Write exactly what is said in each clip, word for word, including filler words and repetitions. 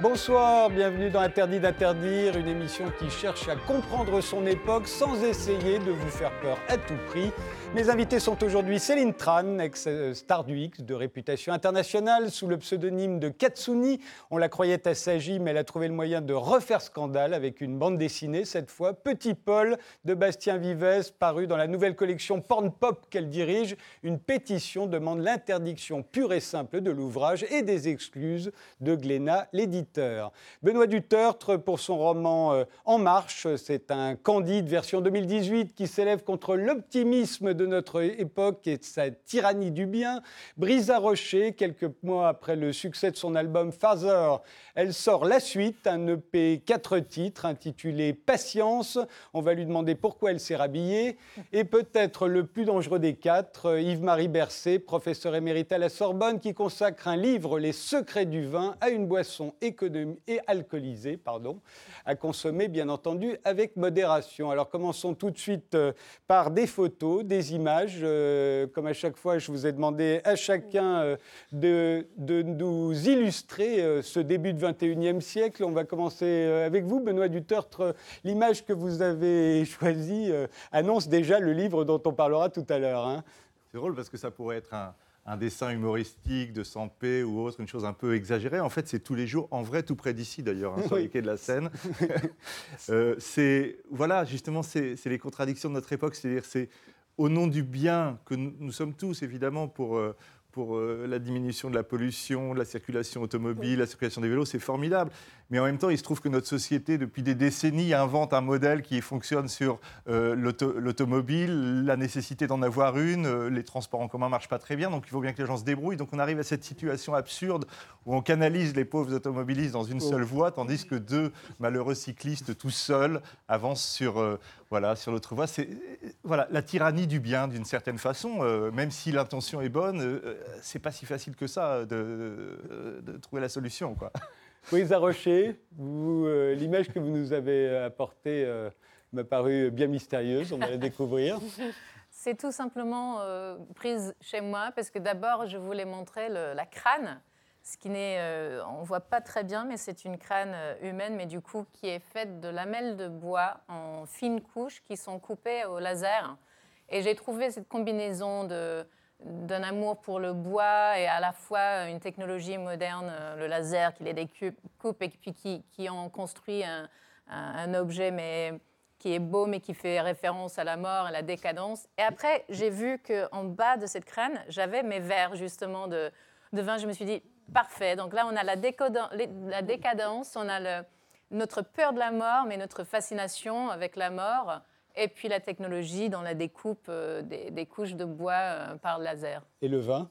Bonsoir, bienvenue dans Interdit d'interdire, une émission qui cherche à comprendre son époque sans essayer de vous faire peur à tout prix. Mes invités sont aujourd'hui Céline Tran, ex-star du X de réputation internationale, sous le pseudonyme de Katsuni. On la croyait assagie, mais elle a trouvé le moyen de refaire scandale avec une bande dessinée, cette fois Petit Paul de Bastien Vivès, paru dans la nouvelle collection Porn Pop qu'elle dirige. Une pétition demande l'interdiction pure et simple de l'ouvrage et des excuses de Glénat, l'éditeur. Benoît Duteurtre pour son roman « En Marche ». C'est un Candide version deux mille dix-huit qui s'élève contre l'optimisme de notre époque et sa tyrannie du bien. Brisa Roché, quelques mois après le succès de son album « Father », elle sort la suite, un E P quatre titres intitulé « Patience ». On va lui demander pourquoi elle s'est rhabillée. Et peut-être le plus dangereux des quatre, Yves-Marie Bercé, professeur émérite à la Sorbonne, qui consacre un livre « Les secrets du vin » à une boisson économique. et alcoolisé, pardon, à consommer, bien entendu, avec modération. Alors, commençons tout de suite par des photos, des images. Euh, comme à chaque fois, je vous ai demandé à chacun euh, de, de nous illustrer euh, ce début du vingt et unième siècle. On va commencer euh, avec vous, Benoît Duteurtre. L'image que vous avez choisie euh, annonce déjà le livre dont on parlera tout à l'heure. Hein. C'est drôle parce que ça pourrait être un... un dessin humoristique de Sanp ou autre, une chose un peu exagérée. En fait, c'est tous les jours, en vrai, tout près d'ici, d'ailleurs, hein, sur oui. les quais de la Seine. euh, c'est, voilà, justement, c'est, c'est les contradictions de notre époque. C'est-à-dire, c'est au nom du bien que nous, nous sommes tous, évidemment, pour, pour euh, la diminution de la pollution, de la circulation automobile, oui. la circulation des vélos, c'est formidable. Mais en même temps, il se trouve que notre société, depuis des décennies, invente un modèle qui fonctionne sur euh, l'auto- l'automobile, la nécessité d'en avoir une, euh, les transports en commun ne marchent pas très bien, donc il faut bien que les gens se débrouillent. Donc on arrive à cette situation absurde où on canalise les pauvres automobilistes dans une oh. seule voie, tandis que deux malheureux cyclistes tout seuls avancent sur, euh, voilà, sur l'autre voie. C'est euh, voilà, la tyrannie du bien, d'une certaine façon, euh, même si l'intention est bonne, euh, c'est pas si facile que ça de, de, de trouver la solution, quoi. Brisa Roché, vous, euh, l'image que vous nous avez apportée euh, m'a paru bien mystérieuse, on va la découvrir. C'est tout simplement euh, prise chez moi, parce que d'abord, je voulais montrer le, la crâne, ce qui n'est, euh, on ne voit pas très bien, mais c'est une crâne humaine, mais du coup, qui est faite de lamelles de bois en fines couches qui sont coupées au laser. Et j'ai trouvé cette combinaison de... d'un amour pour le bois et à la fois une technologie moderne, le laser qui les découpe et puis qui, qui en construit un, un, un objet mais qui est beau mais qui fait référence à la mort, à la décadence. Et après, j'ai vu qu'en bas de cette crâne, j'avais mes verres justement de, de vin. Je me suis dit, parfait, donc là on a la, décodan, la décadence, on a le, notre peur de la mort mais notre fascination avec la mort. Et puis la technologie dans la découpe euh, des, des couches de bois euh, par laser. Et le vin ?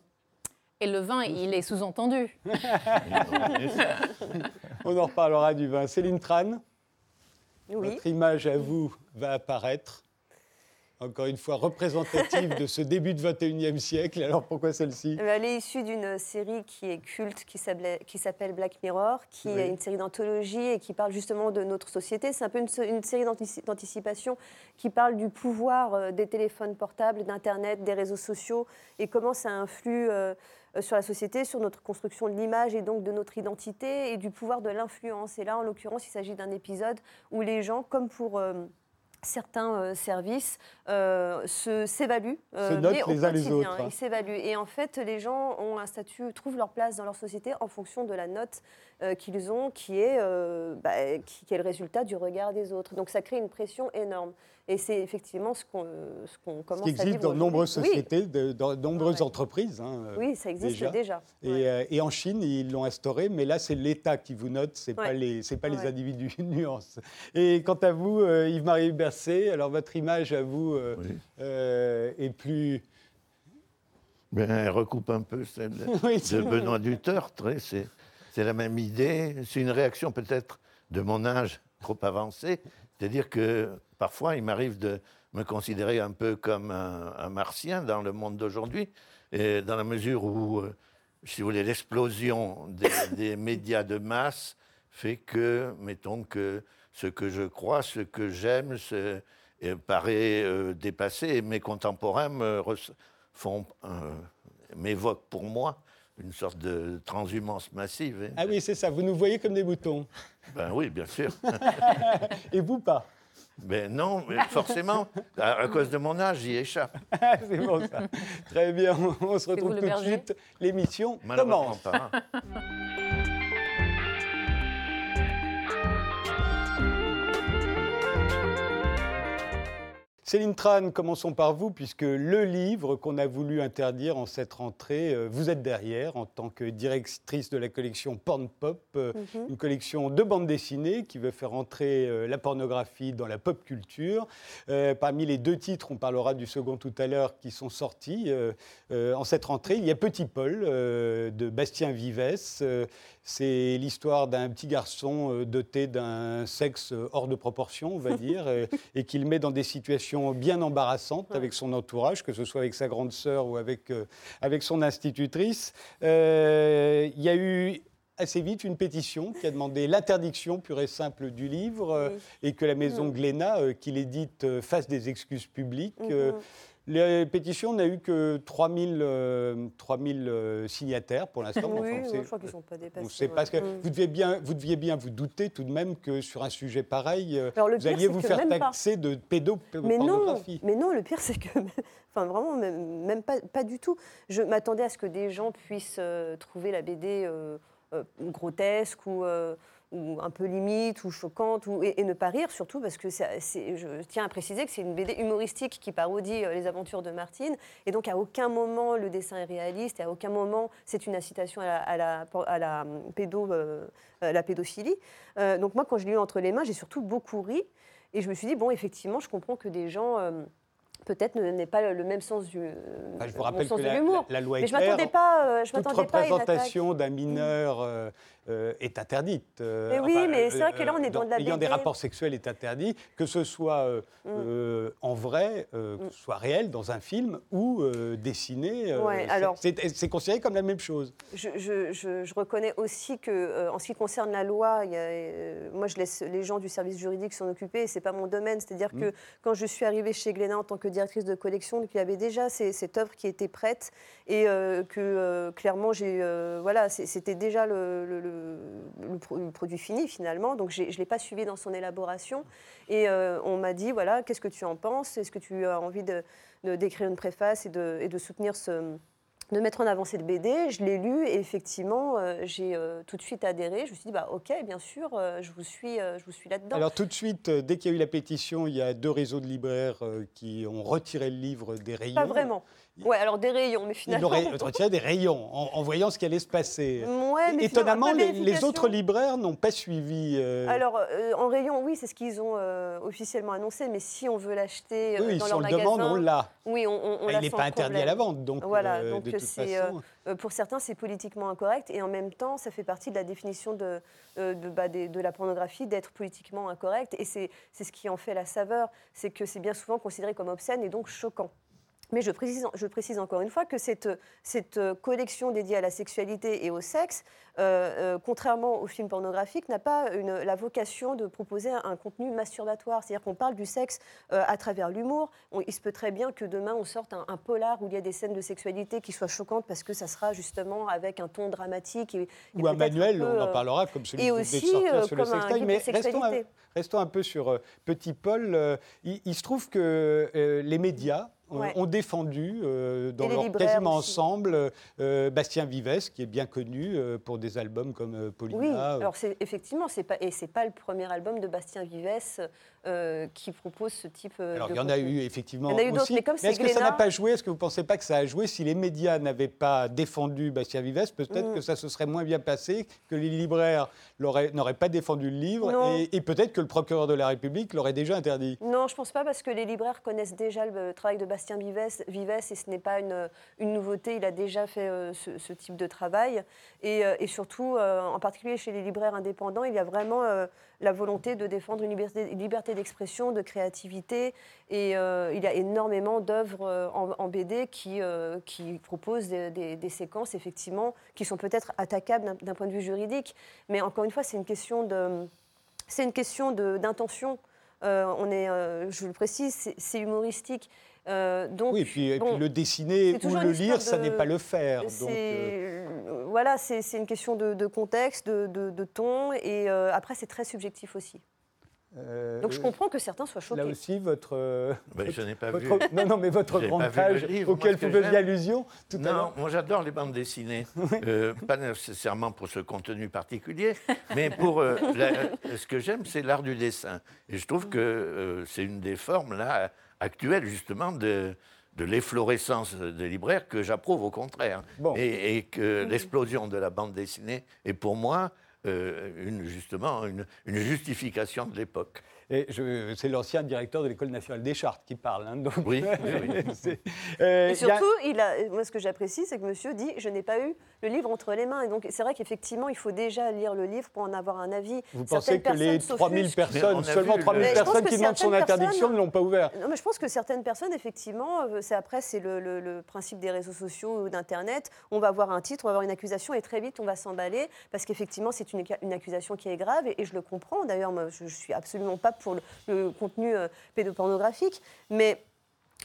Et le vin, il est sous-entendu. On en reparlera du vin. Céline Tran, oui. Votre image à vous va apparaître. Encore une fois, représentative de ce début du vingt et unième siècle. Alors pourquoi celle-ci ? Elle est issue d'une série qui est culte, qui s'appelle Black Mirror, qui oui. est une série d'anthologie et qui parle justement de notre société. C'est un peu une, une série d'anticipation qui parle du pouvoir des téléphones portables, d'Internet, des réseaux sociaux et comment ça influe euh, sur la société, sur notre construction de l'image et donc de notre identité et du pouvoir de l'influence. Et là, en l'occurrence, il s'agit d'un épisode où les gens, comme pour... Euh, certains euh, services euh, se, s'évaluent, euh, se notent mais les uns les autres. Hein. Ils s'évaluent. Et en fait, les gens ont un statut, trouvent leur place dans leur société en fonction de la note euh, qu'ils ont, qui est, euh, bah, qui, qui est le résultat du regard des autres. Donc ça crée une pression énorme. Et c'est effectivement ce qu'on, ce qu'on commence à vivre. Ce qui existe dans de nombreuses sociétés, oui. de, dans de nombreuses ah ouais. entreprises. Hein, oui, ça existe déjà. déjà. Et, ouais. euh, et en Chine, ils l'ont instauré, mais là, c'est l'État qui vous note, ce n'est ouais. pas les, c'est pas ouais. les individus, nuance. Et quant à vous, euh, Yves-Marie Bercé, alors votre image à vous euh, oui. euh, est plus... Ben, elle recoupe un peu celle oui, de Benoît Duteurtre. C'est, c'est la même idée. C'est une réaction peut-être de mon âge trop avancé. C'est-à-dire que parfois, il m'arrive de me considérer un peu comme un, un martien dans le monde d'aujourd'hui, et dans la mesure où, euh, si vous voulez, l'explosion des, des médias de masse fait que, mettons, que ce que je crois, ce que j'aime, ce, euh, paraît euh, dépassé, et mes contemporains me re- font, euh, m'évoquent pour moi une sorte de transhumance massive. Hein. Ah oui, c'est ça. Vous nous voyez comme des moutons. Ben oui, bien sûr. Et vous pas? Ben non, forcément. À, à cause de mon âge, j'y échappe. C'est bon ça. Très bien. On se retrouve tout de suite. L'émission commence. Pas, hein. Céline Tran, commençons par vous, puisque le livre qu'on a voulu interdire en cette rentrée, vous êtes derrière en tant que directrice de la collection Porn Pop, mm-hmm. une collection de bandes dessinées qui veut faire entrer la pornographie dans la pop culture. Euh, parmi les deux titres, on parlera du second tout à l'heure, qui sont sortis euh, euh, en cette rentrée, il y a Petit Paul euh, de Bastien Vivès. Euh, C'est l'histoire d'un petit garçon doté d'un sexe hors de proportion, on va dire, et, et qu'il met dans des situations bien embarrassantes avec son entourage, que ce soit avec sa grande sœur ou avec, euh, avec son institutrice. Euh, il y a eu assez vite une pétition qui a demandé l'interdiction pure et simple du livre euh, et que la maison Glénat, euh, qui l'édite, euh, fasse des excuses publiques. Euh, La pétition n'a eu que trois mille signataires pour l'instant. Oui, enfin, je crois qu'ils ne sont pas dépassés. On sait ouais. pas ce que, mm. vous, deviez bien, vous deviez bien vous douter tout de même que sur un sujet pareil, alors, vous pire, alliez vous faire taxer pas. de pédopornographie. Mais, mais non, le pire, c'est que... Enfin, vraiment, même, même pas, pas du tout. Je m'attendais à ce que des gens puissent euh, trouver la B D euh, euh, grotesque ou... Euh, ou un peu limite, ou choquante, ou, et, et ne pas rire, surtout parce que c'est, c'est, je tiens à préciser que c'est une B D humoristique qui parodie euh, les aventures de Martine, et donc à aucun moment le dessin est réaliste, et à aucun moment c'est une incitation à la, à la, à la, pédo, euh, à la pédophilie. Euh, donc moi, quand je l'ai eu entre les mains, j'ai surtout beaucoup ri, et je me suis dit, bon, effectivement, je comprends que des gens... Euh, peut-être n'est pas le même sens du enfin, je vous rappelle bon que la, la, la loi est claire. Mais je m'attendais pas, je m'attendais pas à une attaque. Toute représentation d'un mineur euh, euh, est interdite. Euh, mais oui, enfin, mais c'est vrai euh, que là on est dans, dans de la B D. Ayant des rapports sexuels est interdit, que ce soit euh, mm. euh, en vrai, euh, que ce soit réel dans un film ou euh, dessiné. Euh, ouais, c'est, alors, c'est, c'est considéré comme la même chose. Je, je, je, je reconnais aussi que, euh, en ce qui concerne la loi, y a, euh, moi je laisse les gens du service juridique s'en occuper. Et c'est pas mon domaine. C'est-à-dire mm. que quand je suis arrivée chez Glénat en tant que directrice de collection, donc il y avait déjà ces, cette œuvre qui était prête et euh, que euh, clairement j'ai euh, voilà c'était déjà le, le, le, le produit fini finalement, donc j'ai, je l'ai pas suivi dans son élaboration et euh, on m'a dit voilà qu'est-ce que tu en penses, est-ce que tu as envie de, de d'écrire une préface et de, et de soutenir ce de mettre en avant cette B D, je l'ai lue et effectivement, euh, j'ai euh, tout de suite adhéré. Je me suis dit, bah, ok, bien sûr, euh, je vous suis, euh, je vous suis là-dedans. Alors tout de suite, euh, dès qu'il y a eu la pétition, il y a deux réseaux de libraires euh, qui ont retiré le livre des rayons. Pas vraiment. Oui, alors des rayons, mais finalement... Ils l'auraient retiré des rayons, en, en voyant ce qui allait se passer. Ouais, mais étonnamment, les, les autres libraires n'ont pas suivi... Euh... Alors, euh, en rayon, oui, c'est ce qu'ils ont euh, officiellement annoncé, mais si on veut l'acheter euh, oui, dans si leur magasin... Oui, si on le demande, on l'a. Oui, on, on, on ah, l'a. Il n'est pas interdit à la vente, donc... Voilà. Euh, Donc, c'est, euh, pour certains, c'est politiquement incorrect. Et en même temps, ça fait partie de la définition de, de, bah, de, de la pornographie, d'être politiquement incorrect. Et c'est, c'est ce qui en fait la saveur. C'est que c'est bien souvent considéré comme obscène et donc choquant. Mais je précise, je précise encore une fois que cette, cette collection dédiée à la sexualité et au sexe, euh, euh, contrairement aux films pornographiques, n'a pas une, la vocation de proposer un, un contenu masturbatoire. C'est-à-dire qu'on parle du sexe euh, à travers l'humour. On, il se peut très bien que demain, on sorte un, un polar où il y a des scènes de sexualité qui soient choquantes parce que ça sera justement avec un ton dramatique. Et, et ou un manuel, un peu, on en parlera, comme celui et que vous aussi, venez de sortir euh, sur le sextoy. Mais restons un, restons un peu sur euh, Petit Paul. Euh, il, il se trouve que euh, les médias... Ouais. ont défendu euh, dans leur quasiment aussi. ensemble euh, Bastien Vivès, qui est bien connu euh, pour des albums comme euh, Polina. Oui, alors c'est, effectivement, c'est pas, et ce n'est pas le premier album de Bastien Vivès euh, qui propose ce type euh, alors, de... Alors, il y contenu. en a eu effectivement aussi. Il y en a eu d'autres, aussi. mais comme mais c'est est-ce Glénat... que ça n'a pas joué? Est-ce que vous ne pensez pas que ça a joué? Si les médias n'avaient pas défendu Bastien Vivès, peut-être mm. que ça se serait moins bien passé, que les libraires n'auraient pas défendu le livre, et, et peut-être que le procureur de la République l'aurait déjà interdit. Non, je ne pense pas, parce que les libraires connaissent déjà le travail de Bastien Bastien Vivès, Vivès, et ce n'est pas une, une nouveauté, il a déjà fait euh, ce, ce type de travail. Et, euh, et surtout, euh, en particulier chez les libraires indépendants, il y a vraiment euh, la volonté de défendre une liberté, une liberté d'expression, de créativité. Et euh, il y a énormément d'œuvres euh, en, en B D qui, euh, qui proposent des, des, des séquences, effectivement, qui sont peut-être attaquables d'un, d'un point de vue juridique. Mais encore une fois, c'est une question de, c'est une question de, d'intention. Euh, on est, euh, je le précise, c'est, c'est humoristique. Euh, donc, oui, et puis, bon, et puis le dessiner ou le lire, de... ça n'est pas le faire. C'est... Donc, euh... voilà, c'est, c'est une question de, de contexte, de, de, de ton, et euh, après, c'est très subjectif aussi. Euh, Donc je comprends que certains soient choqués. Là aussi, votre... Euh, bah, votre je n'ai pas votre, vu. Non, non, mais votre grand page auquel vous faisiez allusion tout non, à l'heure. Non, moi j'adore les bandes dessinées. euh, pas nécessairement pour ce contenu particulier, mais pour... Euh, la, ce que j'aime, c'est l'art du dessin. Et je trouve que euh, c'est une des formes, là, actuelles, justement, de... de l'efflorescence des libraires, que j'approuve au contraire. Bon. Et, et que mmh. l'explosion de la bande dessinée est pour moi, euh, une, justement, une, une justification de l'époque. Et je, c'est l'ancien directeur de l'École nationale des Chartes qui parle. Hein, donc... Oui. oui. euh, et surtout, a... Il a, moi, ce que j'apprécie, c'est que monsieur dit « je n'ai pas eu le livre entre les mains ». Et donc, c'est vrai qu'effectivement, il faut déjà lire le livre pour en avoir un avis. Vous certaines pensez que les trois mille personnes, seulement trois mille personnes qui demandent son interdiction ne l'ont pas ouvert? Non, mais je pense que certaines personnes, effectivement, c'est, après, c'est le, le, le principe des réseaux sociaux ou d'Internet. On va avoir un titre, on va avoir une accusation et très vite, on va s'emballer parce qu'effectivement, c'est une, une accusation qui est grave. Et, et je le comprends. D'ailleurs, moi, je ne suis absolument pas pour le, le contenu euh, pédopornographique, mais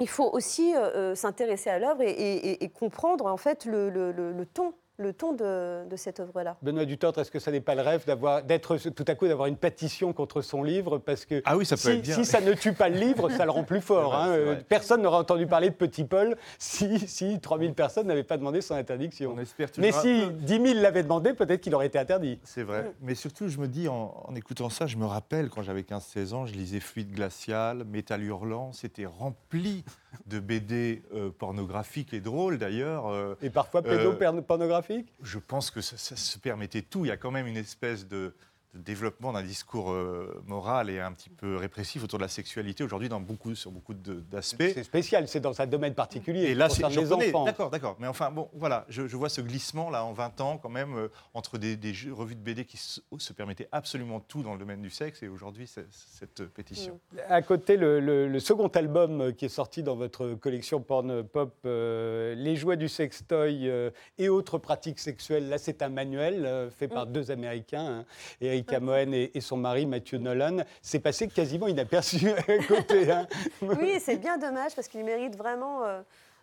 il faut aussi euh, s'intéresser à l'œuvre et, et, et comprendre en fait le, le, le, le ton, le ton de, de cette œuvre-là. Benoît Duteurtre, est-ce que ça n'est pas le rêve d'avoir, d'être tout à coup d'avoir une pétition contre son livre, parce que ah oui, ça peut si, être bien. Si ça ne tue pas le livre, ça le rend plus fort. Hein. Vrai, vrai. Personne n'aurait entendu parler de Petit Paul si, si trois mille personnes n'avaient pas demandé son interdiction. On espère mais si dix mille l'avaient demandé, peut-être qu'il aurait été interdit. C'est vrai. Mmh. Mais surtout, je me dis, en, en écoutant ça, je me rappelle quand j'avais quinze seize ans, je lisais Fluide glacial, Métal hurlant, c'était rempli de B D euh, pornographiques et drôles d'ailleurs. Euh, et parfois pédopornographiques. Je pense que ça, ça se permettait tout. Il y a quand même une espèce de, de développement d'un discours euh, moral et un petit peu répressif autour de la sexualité aujourd'hui dans beaucoup, sur beaucoup de, d'aspects. C'est spécial, c'est dans un domaine particulier. Et là, c'est les enfants. D'accord, d'accord. Mais enfin, bon, voilà, je, je vois ce glissement là en vingt ans quand même euh, entre des, des jeux, revues de B D qui se, se permettaient absolument tout dans le domaine du sexe et aujourd'hui c'est, c'est cette pétition. Mmh. À côté, le, le, le second album qui est sorti dans votre collection Porn Pop, euh, Les joies du sextoy euh, et autres pratiques sexuelles. Là, c'est un manuel euh, fait par mmh. deux Américains, hein, et Camoën et son mari, Mathieu Nolan, s'est passé quasiment inaperçu à côté. Hein. Oui, c'est bien dommage parce qu'il mérite vraiment euh,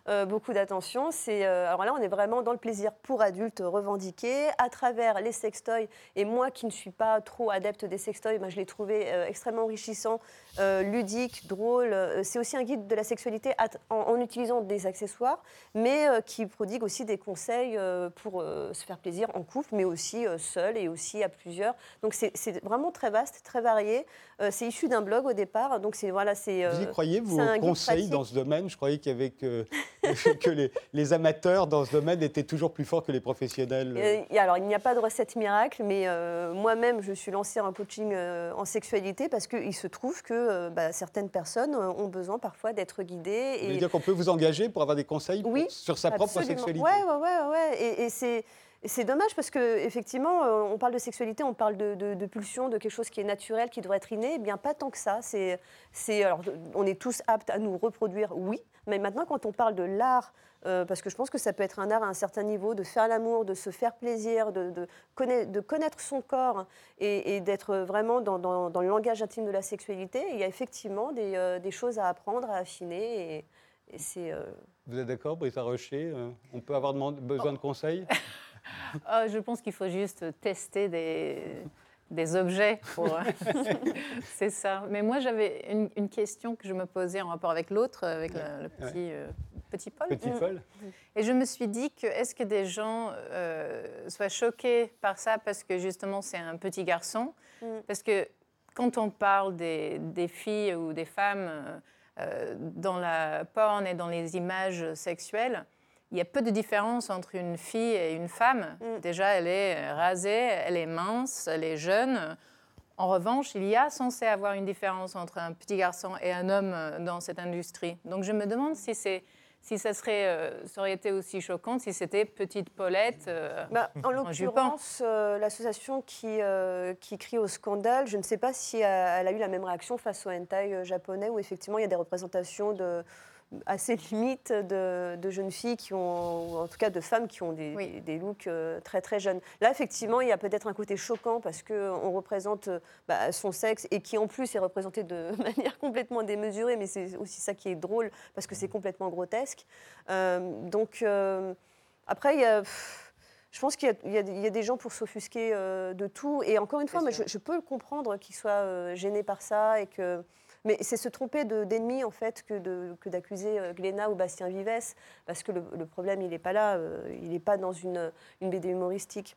euh, beaucoup d'attention. C'est, euh, alors là, on est vraiment dans le plaisir pour adultes revendiqué, à travers les sextoys. Et moi, qui ne suis pas trop adepte des sextoys, ben, je l'ai trouvé euh, extrêmement enrichissant, euh, ludique, drôle. C'est aussi un guide de la sexualité at- en, en utilisant des accessoires, mais euh, qui prodigue aussi des conseils euh, pour euh, se faire plaisir en couple, mais aussi euh, seul et aussi à plusieurs. Donc c'est, c'est vraiment très vaste, très varié. Euh, c'est issu d'un blog au départ, donc c'est voilà, c'est. Euh, vous y croyez, vous, aux conseils dans ce domaine? Je croyais qu'avec euh, que les, les amateurs dans ce domaine étaient toujours plus forts que les professionnels. Euh, alors il n'y a pas de recette miracle, mais euh, moi-même je suis lancée en coaching euh, en sexualité parce qu'il se trouve que Euh, bah, certaines personnes euh, ont besoin parfois d'être guidées. Et... Vous voulez dire qu'on peut vous engager pour avoir des conseils oui, pour, sur sa absolument. propre sexualité? Oui, ouais, ouais, ouais. et, et c'est... Et c'est dommage parce qu'effectivement, euh, on parle de sexualité, on parle de, de, de pulsion, de quelque chose qui est naturel, qui devrait être inné. Eh bien, pas tant que ça. C'est, c'est, alors, on est tous aptes à nous reproduire, oui. Mais maintenant, quand on parle de l'art, euh, parce que je pense que ça peut être un art à un certain niveau, de faire l'amour, de se faire plaisir, de, de, conna- de connaître son corps et, et d'être vraiment dans, dans, dans le langage intime de la sexualité, il y a effectivement des, euh, des choses à apprendre, à affiner et, et c'est... Euh... Vous êtes d'accord, Brisa Roché? euh, On peut avoir demand- besoin oh. de conseils? Oh, je pense qu'il faut juste tester des, des objets. Pour... C'est ça. Mais moi, j'avais une, une question que je me posais en rapport avec l'autre, avec ouais. le, le petit, ouais. euh, petit Paul. Petit mmh. Paul. Et je me suis dit que est-ce que des gens euh, soient choqués par ça parce que justement, c'est un petit garçon. Mmh. Parce que quand on parle des, des filles ou des femmes euh, dans la porn et dans les images sexuelles, il y a peu de différence entre une fille et une femme. Mm. Déjà, elle est rasée, elle est mince, elle est jeune. En revanche, il y a censé avoir une différence entre un petit garçon et un homme dans cette industrie. Donc, je me demande si c'est... Si ça, serait, euh, ça aurait été aussi choquant si c'était Petite Paulette euh, bah, en, en l'occurrence, euh, l'association qui, euh, qui crie au scandale, je ne sais pas si elle a, elle a eu la même réaction face au hentai japonais où effectivement il y a des représentations de, assez limites de, de jeunes filles qui ont, ou en tout cas de femmes qui ont des, oui. des, des looks euh, très très jeunes. Là effectivement il y a peut-être un côté choquant parce qu'on représente bah, son sexe et qui en plus est représenté de manière complètement démesurée, mais c'est aussi ça qui est drôle parce que c'est complètement grotesque. Euh, donc, euh, après, y a, pff, Je pense qu'il y a, il y a des gens pour s'offusquer euh, de tout. Et encore une fois, mais je, je peux le comprendre qu'ils soient euh, gênés par ça. Et que... Mais c'est se tromper de, d'ennemis, en fait, que, de, que d'accuser euh, Glénat ou Bastien Vivès. Parce que le, le problème, il n'est pas là. Euh, il n'est pas dans une, une B D humoristique.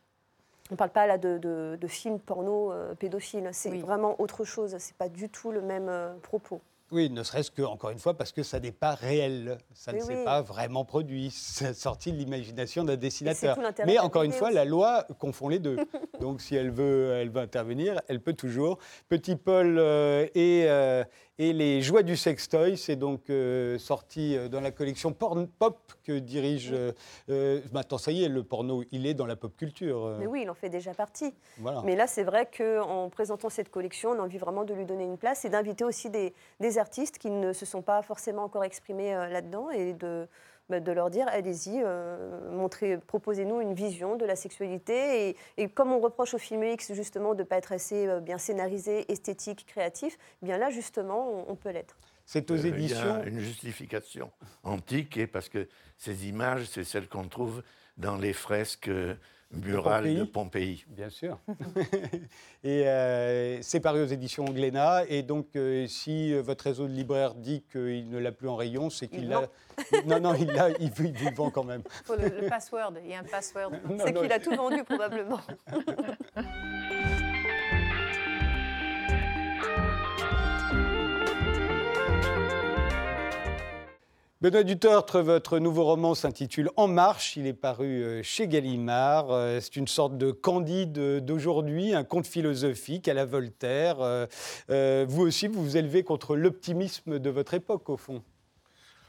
On ne parle pas là de, de, de films porno euh, pédophiles. C'est oui. vraiment autre chose. Ce n'est pas du tout le même euh, propos. Oui, ne serait-ce que, encore une fois, parce que ça n'est pas réel. Ça mais ne oui. s'est pas vraiment produit. C'est sorti de l'imagination d'un dessinateur. Mais encore une fois, aussi. La loi confond les deux. Donc si elle veut, elle veut intervenir, elle peut toujours. Petit Paul euh, et, euh, et Les joies du sextoy, c'est donc euh, sorti dans la collection Porn Pop que dirige... Euh, euh, maintenant, ça y est, le porno, il est dans la pop culture. Mais oui, il en fait déjà partie. Voilà. Mais là, c'est vrai qu'en présentant cette collection, on a envie vraiment de lui donner une place et d'inviter aussi des, des artistes qui ne se sont pas forcément encore exprimés euh, là-dedans et de, bah, de leur dire allez-y, euh, montrez, proposez-nous une vision de la sexualité et, et comme on reproche au film X justement de ne pas être assez euh, bien scénarisé, esthétique, créatif, eh bien là justement on, on peut l'être. C'est aux euh, éditions... Il y a une justification antique et parce que ces images, c'est celles qu'on trouve dans les fresques murales de Pompéi. de Pompéi. Bien sûr. et euh, c'est paru aux éditions Glénat. Et donc, euh, si votre réseau de libraires dit qu'il ne l'a plus en rayon, c'est qu'il l'a... Non, non, il l'a, il veut, il vend quand même. Il faut le, le password, il y a un password. Non, c'est non, qu'il non. a tout vendu probablement. Benoît Duteurtre, votre nouveau roman s'intitule « En Marche ». Il est paru chez Gallimard. C'est une sorte de Candide d'aujourd'hui, un conte philosophique à la Voltaire. Vous aussi, vous vous élevez contre l'optimisme de votre époque, au fond.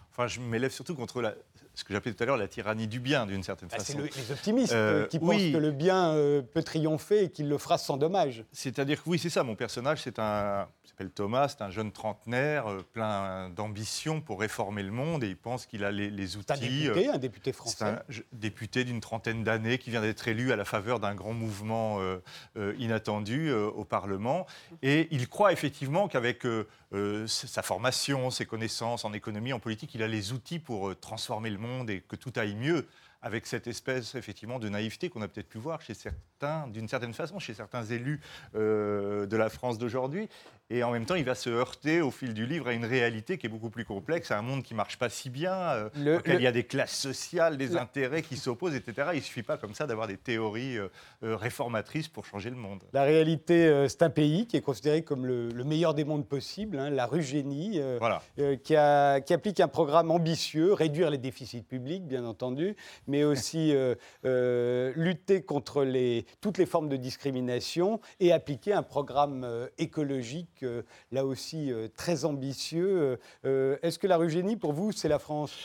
Enfin, je m'élève surtout contre la, ce que j'appelais tout à l'heure la tyrannie du bien, d'une certaine ah, façon. C'est le, les optimistes euh, qui oui. pensent que le bien euh, peut triompher et qu'il le fera sans dommage. C'est-à-dire que oui, c'est ça. Mon personnage, c'est un, il s'appelle Thomas, c'est un jeune trentenaire euh, plein d'ambition pour réformer le monde et il pense qu'il a les, les outils. C'est un député, euh, un député français. C'est un je, député d'une trentaine d'années qui vient d'être élu à la faveur d'un grand mouvement euh, euh, inattendu euh, au Parlement. Et il croit effectivement qu'avec euh, euh, sa formation, ses connaissances en économie, en politique, il a les outils pour transformer le monde et que tout aille mieux avec cette espèce effectivement de naïveté qu'on a peut-être pu voir chez certains, d'une certaine façon, chez certains élus euh, de la France d'aujourd'hui. Et en même temps, il va se heurter au fil du livre à une réalité qui est beaucoup plus complexe, à un monde qui ne marche pas si bien, euh, le, auquel le... il y a des classes sociales, des le... intérêts qui s'opposent, et cetera. Il ne suffit pas comme ça d'avoir des théories euh, réformatrices pour changer le monde. La réalité, euh, c'est un pays qui est considéré comme le, le meilleur des mondes possibles, hein, la Rugénie, euh, voilà. euh, qui, a, qui applique un programme ambitieux, réduire les déficits publics, bien entendu, mais mais aussi euh, euh, lutter contre les, toutes les formes de discrimination et appliquer un programme euh, écologique, euh, là aussi euh, très ambitieux. Euh, est-ce que la Rugénie, pour vous, c'est la France ?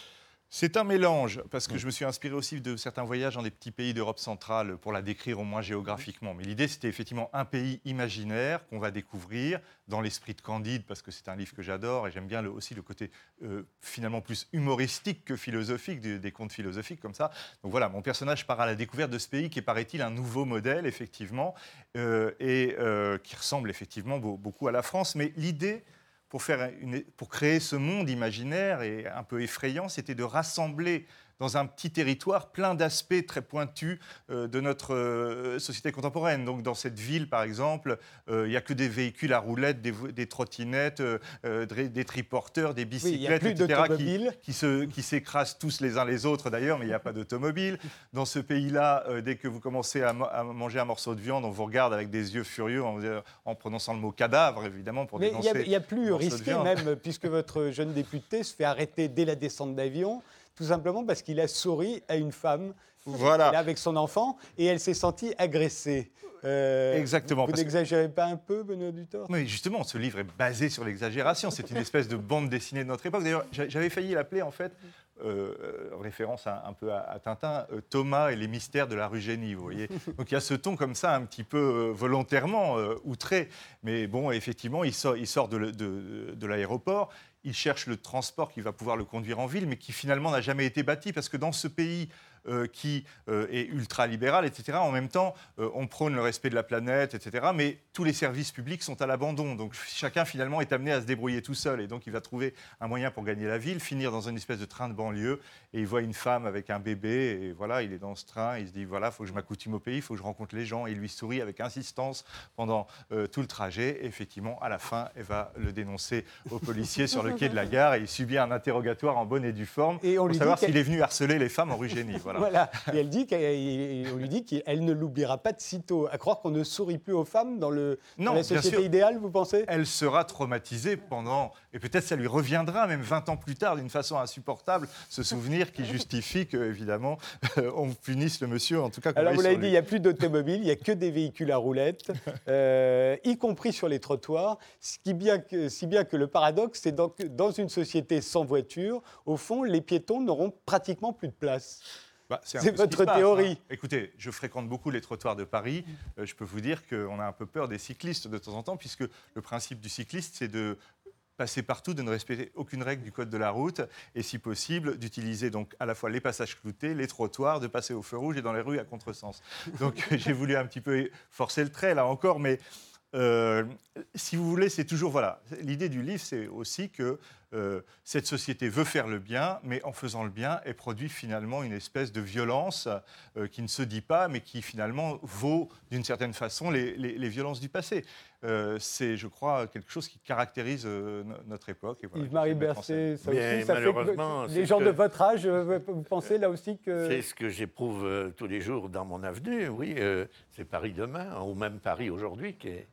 C'est un mélange, parce que je me suis inspiré aussi de certains voyages dans des petits pays d'Europe centrale pour la décrire au moins géographiquement. Mais l'idée, c'était effectivement un pays imaginaire qu'on va découvrir dans l'esprit de Candide, parce que c'est un livre que j'adore et j'aime bien le, aussi le côté euh, finalement plus humoristique que philosophique, des, des contes philosophiques comme ça. Donc voilà, mon personnage part à la découverte de ce pays qui est, paraît-il, un nouveau modèle, effectivement, euh, et euh, qui ressemble effectivement beaucoup à la France. Mais l'idée... Pour, faire une, pour créer ce monde imaginaire et un peu effrayant, c'était de rassembler dans un petit territoire plein d'aspects très pointus euh, de notre euh, société contemporaine. Donc dans cette ville, par exemple, il euh, n'y a que des véhicules à roulettes, des, des trottinettes, euh, des, des triporteurs, des bicyclettes, oui, et cetera qui, qui, se, qui s'écrasent tous les uns les autres d'ailleurs, mais il n'y a pas d'automobile. Dans ce pays-là, euh, dès que vous commencez à, mo- à manger un morceau de viande, on vous regarde avec des yeux furieux en, en prononçant le mot cadavre, évidemment, pour dénoncer le morceau de viande. Mais il n'y a, a plus risqué même, puisque votre jeune député se fait arrêter dès la descente d'avion, tout simplement parce qu'il a souri à une femme, voilà, avec son enfant, et elle s'est sentie agressée. Euh, Exactement. Vous, vous n'exagérez que... pas un peu, Benoît Duteurtre ? Oui, justement, ce livre est basé sur l'exagération. C'est une espèce de bande dessinée de notre époque. D'ailleurs, j'avais failli l'appeler, en fait, euh, référence à, un peu à, à Tintin, euh, Thomas et les mystères de la Rugénie, vous voyez. Donc il y a ce ton comme ça, un petit peu euh, volontairement euh, outré. Mais bon, effectivement, il sort, il sort de, de, de, de l'aéroport. Il cherche le transport qui va pouvoir le conduire en ville, mais qui finalement n'a jamais été bâti, parce que dans ce pays euh, qui euh, est ultra-libérale, et cetera. En même temps, euh, on prône le respect de la planète, et cetera. Mais tous les services publics sont à l'abandon. Donc chacun, finalement, est amené à se débrouiller tout seul. Et donc, il va trouver un moyen pour gagner la ville, finir dans une espèce de train de banlieue. Et il voit une femme avec un bébé. Et voilà, il est dans ce train. Il se dit, voilà, il faut que je m'accoutume au pays, il faut que je rencontre les gens. Et il lui sourit avec insistance pendant euh, tout le trajet. Et effectivement, à la fin, elle va le dénoncer aux policiers sur le quai de la gare. Et il subit un interrogatoire en bonne et due forme et on pour savoir s'il est venu harceler les femmes en Rugénie. Voilà. Voilà. Et elle dit qu'on lui dit qu'elle ne l'oubliera pas de sitôt. À croire qu'on ne sourit plus aux femmes dans, le, non, dans la société sûr, idéale, vous pensez? Elle sera traumatisée pendant... Et peut-être ça lui reviendra, même vingt ans plus tard, d'une façon insupportable, ce souvenir qui justifie qu'évidemment, euh, on punisse le monsieur, en tout cas... Alors vous l'avez dit, il n'y a plus d'automobile, il n'y a que des véhicules à roulettes, euh, y compris sur les trottoirs, ce qui bien que, si bien que le paradoxe, c'est que dans, dans une société sans voiture, au fond, les piétons n'auront pratiquement plus de place. Bah, c'est c'est votre ce théorie. Passe, hein. Écoutez, je fréquente beaucoup les trottoirs de Paris. Euh, je peux vous dire qu'on a un peu peur des cyclistes de temps en temps, puisque le principe du cycliste, c'est de... passer partout, de ne respecter aucune règle du code de la route et, si possible, d'utiliser donc à la fois les passages cloutés, les trottoirs, de passer au feu rouge et dans les rues à contresens. Donc, j'ai voulu un petit peu forcer le trait, là encore, mais euh, si vous voulez, c'est toujours... Voilà, l'idée du livre, c'est aussi que euh, cette société veut faire le bien, mais en faisant le bien, elle produit finalement une espèce de violence euh, qui ne se dit pas, mais qui finalement vaut, d'une certaine façon, les, les, les violences du passé. Euh, c'est, je crois, quelque chose qui caractérise euh, notre époque. Et voilà, Yves-Marie Bercé, ça aussi, ça malheureusement, fait que les gens que... de votre âge, vous pensez là aussi que... C'est ce que j'éprouve euh, tous les jours dans mon avenue, oui. Euh, c'est Paris demain, ou même Paris aujourd'hui, qui est,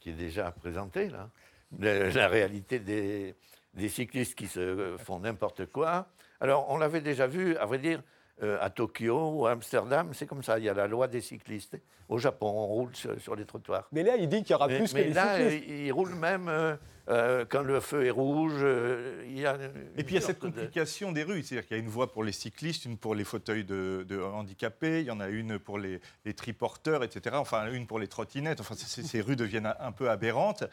qui est déjà présenté, là. La, la réalité des, des cyclistes qui se font n'importe quoi. Alors, on l'avait déjà vu, à vrai dire, euh, à Tokyo ou à Amsterdam, c'est comme ça, il y a la loi des cyclistes. Au Japon, on roule sur, sur les trottoirs. Mais là, il dit qu'il y aura mais, plus mais que les là, cyclistes. Mais là, il roule même euh, euh, quand le feu est rouge. Euh, il y a Et puis, il y a cette complication de... des rues. C'est-à-dire qu'il y a une voie pour les cyclistes, une pour les fauteuils de, de handicapés, il y en a une pour les, les triporteurs, et cetera. Enfin, une pour les trottinettes. Enfin, ces, ces rues deviennent un peu aberrantes.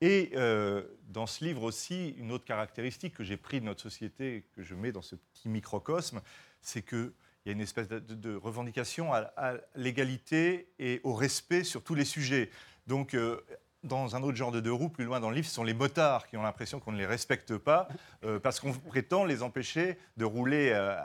Et euh, dans ce livre aussi, une autre caractéristique que j'ai prise de notre société, que je mets dans ce petit microcosme, c'est qu'il y a une espèce de, de, de revendication à, à l'égalité et au respect sur tous les sujets. Donc, euh, dans un autre genre de deux roues, plus loin dans le livre, ce sont les motards qui ont l'impression qu'on ne les respecte pas euh, parce qu'on prétend les empêcher de rouler euh,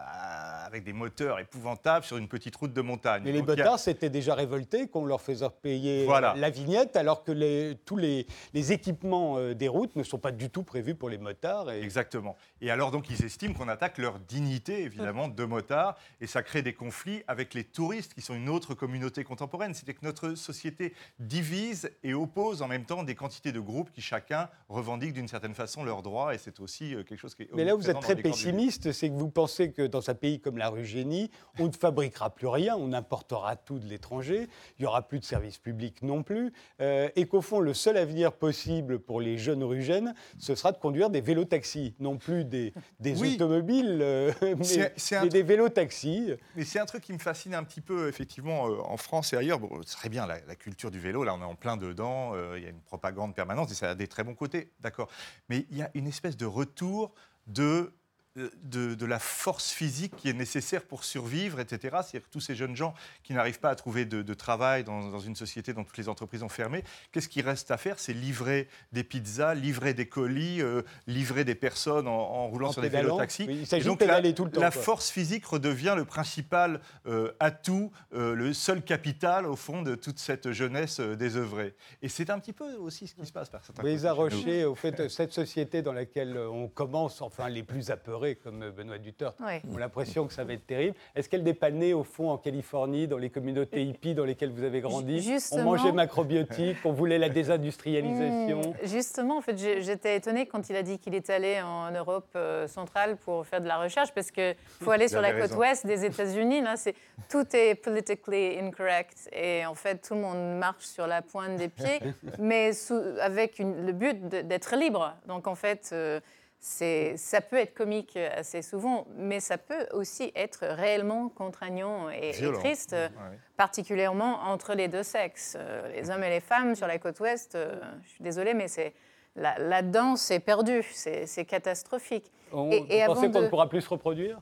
avec des moteurs épouvantables sur une petite route de montagne. Mais les motards a... s'étaient déjà révoltés qu'on leur faisait payer voilà. la vignette alors que les, tous les, les équipements euh, des routes ne sont pas du tout prévus pour les motards. Et... Exactement. Et alors donc ils estiment qu'on attaque leur dignité évidemment de motards et ça crée des conflits avec les touristes qui sont une autre communauté contemporaine. C'était que notre société divise et oppose en en même temps des quantités de groupes qui chacun revendique d'une certaine façon leurs droits et c'est aussi quelque chose qui est... Mais là vous êtes très pessimiste, c'est que vous pensez que dans un pays comme la Rugénie, on ne fabriquera plus rien, on importera tout de l'étranger, il n'y aura plus de services publics non plus euh, et qu'au fond le seul avenir possible pour les jeunes Rugènes, ce sera de conduire des vélos-taxis, non plus des, des oui. automobiles, euh, mais, c'est, c'est mais des vélos-taxis. Mais c'est un truc qui me fascine un petit peu effectivement euh, en France et ailleurs, bon, très bien la, la culture du vélo, là on est en plein dedans, euh, il y a une propagande permanente et ça a des très bons côtés, d'accord. Mais il y a une espèce de retour de, de, de la force physique qui est nécessaire pour survivre, et cetera. C'est-à-dire que tous ces jeunes gens qui n'arrivent pas à trouver de, de travail dans, dans une société dont toutes les entreprises ont fermé, qu'est-ce qu'il reste à faire? C'est livrer des pizzas, livrer des colis, euh, livrer des personnes en, en roulant en sur des vélos-taxis. Oui, il s'agit de pédaler tout le temps. La quoi. force physique redevient le principal euh, atout, euh, le seul capital, au fond, de toute cette jeunesse euh, désœuvrée. Et c'est un petit peu aussi ce qui se passe par certains... Brisa Roché, au fait, cette société dans laquelle on commence, enfin, les plus apeurés, comme Benoît Duteurtre, ouais. ont l'impression que ça va être terrible. Est-ce qu'elle n'est pas née, au fond, en Californie, dans les communautés hippies dans lesquelles vous avez grandi? Justement... On mangeait macrobiotiques, on voulait la désindustrialisation. Mmh, justement, en fait, j'étais étonnée quand il a dit qu'il est allé en Europe centrale pour faire de la recherche, parce qu'il faut aller sur la raison. côte ouest des États-Unis. Là, c'est, tout est politically incorrect. Et en fait, tout le monde marche sur la pointe des pieds, mais sous, avec une, le but de, d'être libre. Donc, en fait... Euh, C'est, ça peut être comique assez souvent, mais ça peut aussi être réellement contraignant et, et triste, ouais. particulièrement entre les deux sexes. Les hommes et les femmes sur la côte ouest, je suis désolée, mais c'est, là, là-dedans, c'est perdu, c'est, c'est catastrophique. On, et, et vous pensez de... qu'on ne pourra plus se reproduire ?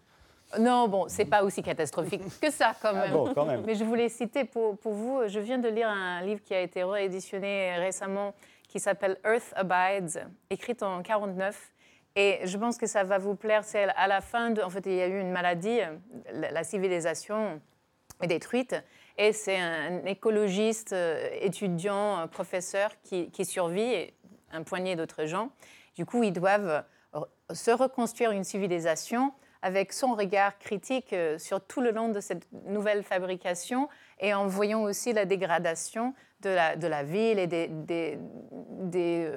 Non, bon, c'est pas aussi catastrophique que ça, quand même. Ah bon, quand même. Mais je voulais citer pour, pour vous, je viens de lire un livre qui a été rééditionné récemment, qui s'appelle Earth Abides, écrit en quarante-neuf. Et je pense que ça va vous plaire. C'est à la fin, de, en fait, il y a eu une maladie, la civilisation est détruite. Et c'est un écologiste, étudiant, professeur qui, qui survit, et un poignet d'autres gens. Du coup, ils doivent se reconstruire une civilisation avec son regard critique sur tout le long de cette nouvelle fabrication et en voyant aussi la dégradation de la, de la ville et des, des, des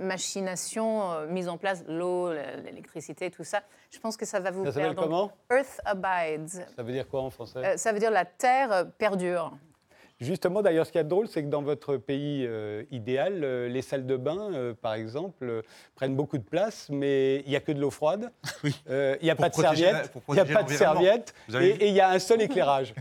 machinations mises en place, l'eau, l'électricité, tout ça. Je pense que ça va vous ça plaire. Ça s'appelle comment ? Earth Abides. Ça veut dire quoi en français ? euh, Ça veut dire la terre perdure. Justement, d'ailleurs, ce qu'il y a de drôle, c'est que dans votre pays euh, idéal, euh, les salles de bain, euh, par exemple, euh, prennent beaucoup de place, mais il n'y a que de l'eau froide, il euh, n'y a, a pas de serviettes, il n'y a pas de serviettes, et il y a un seul éclairage.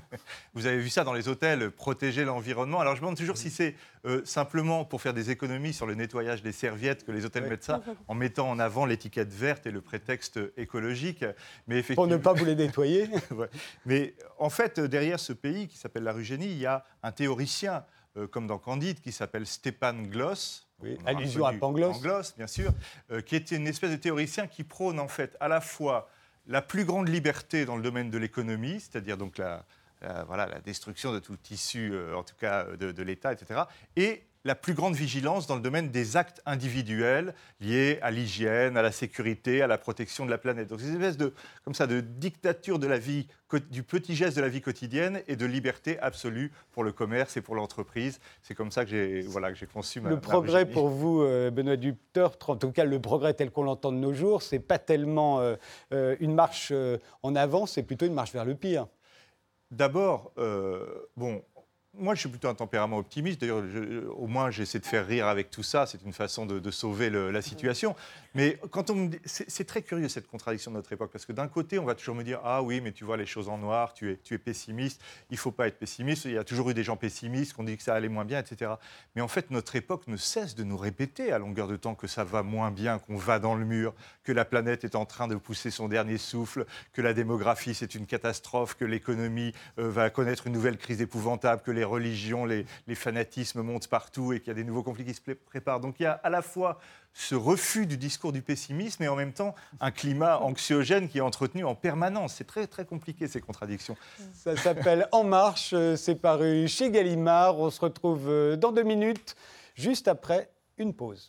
Vous avez vu ça dans les hôtels, protéger l'environnement. Alors, je me demande toujours si c'est euh, simplement pour faire des économies sur le nettoyage des serviettes que les hôtels oui. mettent ça, en mettant en avant l'étiquette verte et le prétexte écologique. Mais effectivement... Pour ne pas vous les nettoyer. Ouais. Mais en fait, derrière ce pays qui s'appelle la Rugénie, il y a un un théoricien, euh, comme dans Candide, qui s'appelle Stéphane Gloss, oui, allusion à Pangloss. Pangloss, bien sûr, euh, qui était une espèce de théoricien qui prône en fait à la fois la plus grande liberté dans le domaine de l'économie, c'est-à-dire donc la, la, voilà, la destruction de tout le tissu, euh, en tout cas de, de l'État, et cetera, et la plus grande vigilance dans le domaine des actes individuels liés à l'hygiène, à la sécurité, à la protection de la planète. Donc c'est une espèce de, comme ça, de dictature de la vie, du petit geste de la vie quotidienne et de liberté absolue pour le commerce et pour l'entreprise. C'est comme ça que j'ai, voilà, que j'ai conçu ma... Le progrès ma pour vous, Benoît Duteurtre, en tout cas le progrès tel qu'on l'entend de nos jours, c'est pas tellement euh, une marche en avant, c'est plutôt une marche vers le pire. D'abord, euh, bon... Moi, je suis plutôt un tempérament optimiste. D'ailleurs, je, au moins, j'essaie de faire rire avec tout ça. C'est une façon de, de sauver le, la situation. Mais quand on me dit, c'est, c'est très curieux, cette contradiction de notre époque. Parce que d'un côté, on va toujours me dire « Ah oui, mais tu vois les choses en noir, tu es, tu es pessimiste, il ne faut pas être pessimiste. Il y a toujours eu des gens pessimistes qui ont dit que ça allait moins bien, et cetera » Mais en fait, notre époque ne cesse de nous répéter à longueur de temps que ça va moins bien, qu'on va dans le mur, que la planète est en train de pousser son dernier souffle, que la démographie, c'est une catastrophe, que l'économie euh, va connaître une nouvelle crise épouvantable, que les religions, les, les fanatismes montent partout et qu'il y a des nouveaux conflits qui se préparent. Donc il y a à la fois ce refus du discours du pessimisme et en même temps un climat anxiogène qui est entretenu en permanence. C'est très, très compliqué, ces contradictions. Ça s'appelle En Marche, c'est paru chez Gallimard. On se retrouve dans deux minutes, juste après une pause.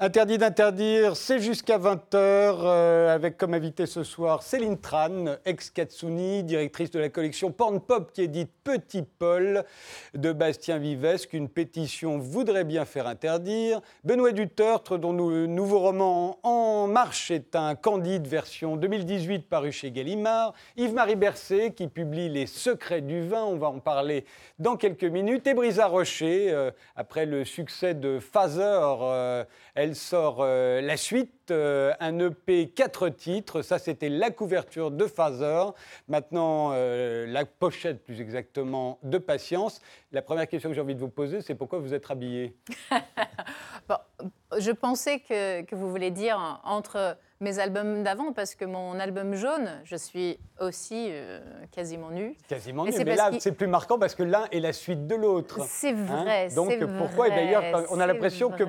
Interdit d'interdire, c'est jusqu'à vingt heures, euh, avec comme invité ce soir Céline Tran, ex-Katsuni, directrice de la collection Porn Pop qui édite Petit Paul de Bastien Vivès, qu'une pétition voudrait bien faire interdire. Benoît Duteurtre, dont le nouveau roman En Marche est un Candide version deux mille dix-huit paru chez Gallimard. Yves-Marie Bercé qui publie Les secrets du vin, on va en parler dans quelques minutes. Et Brisa Roché, euh, après le succès de Father, euh, elle sort euh, la suite, euh, un E P quatre titres. Ça, c'était la couverture de Father. Maintenant, euh, la pochette, plus exactement, de Patience. La première question que j'ai envie de vous poser, c'est pourquoi vous êtes habillée. Bon, je pensais que, que vous voulez dire entre mes albums d'avant, parce que mon album jaune, je suis aussi euh, quasiment nue. Quasiment nue, mais, mais là, qu'il... c'est plus marquant parce que l'un est la suite de l'autre. C'est vrai, hein c'est Donc, vrai. Donc pourquoi, et d'ailleurs, on a l'impression que,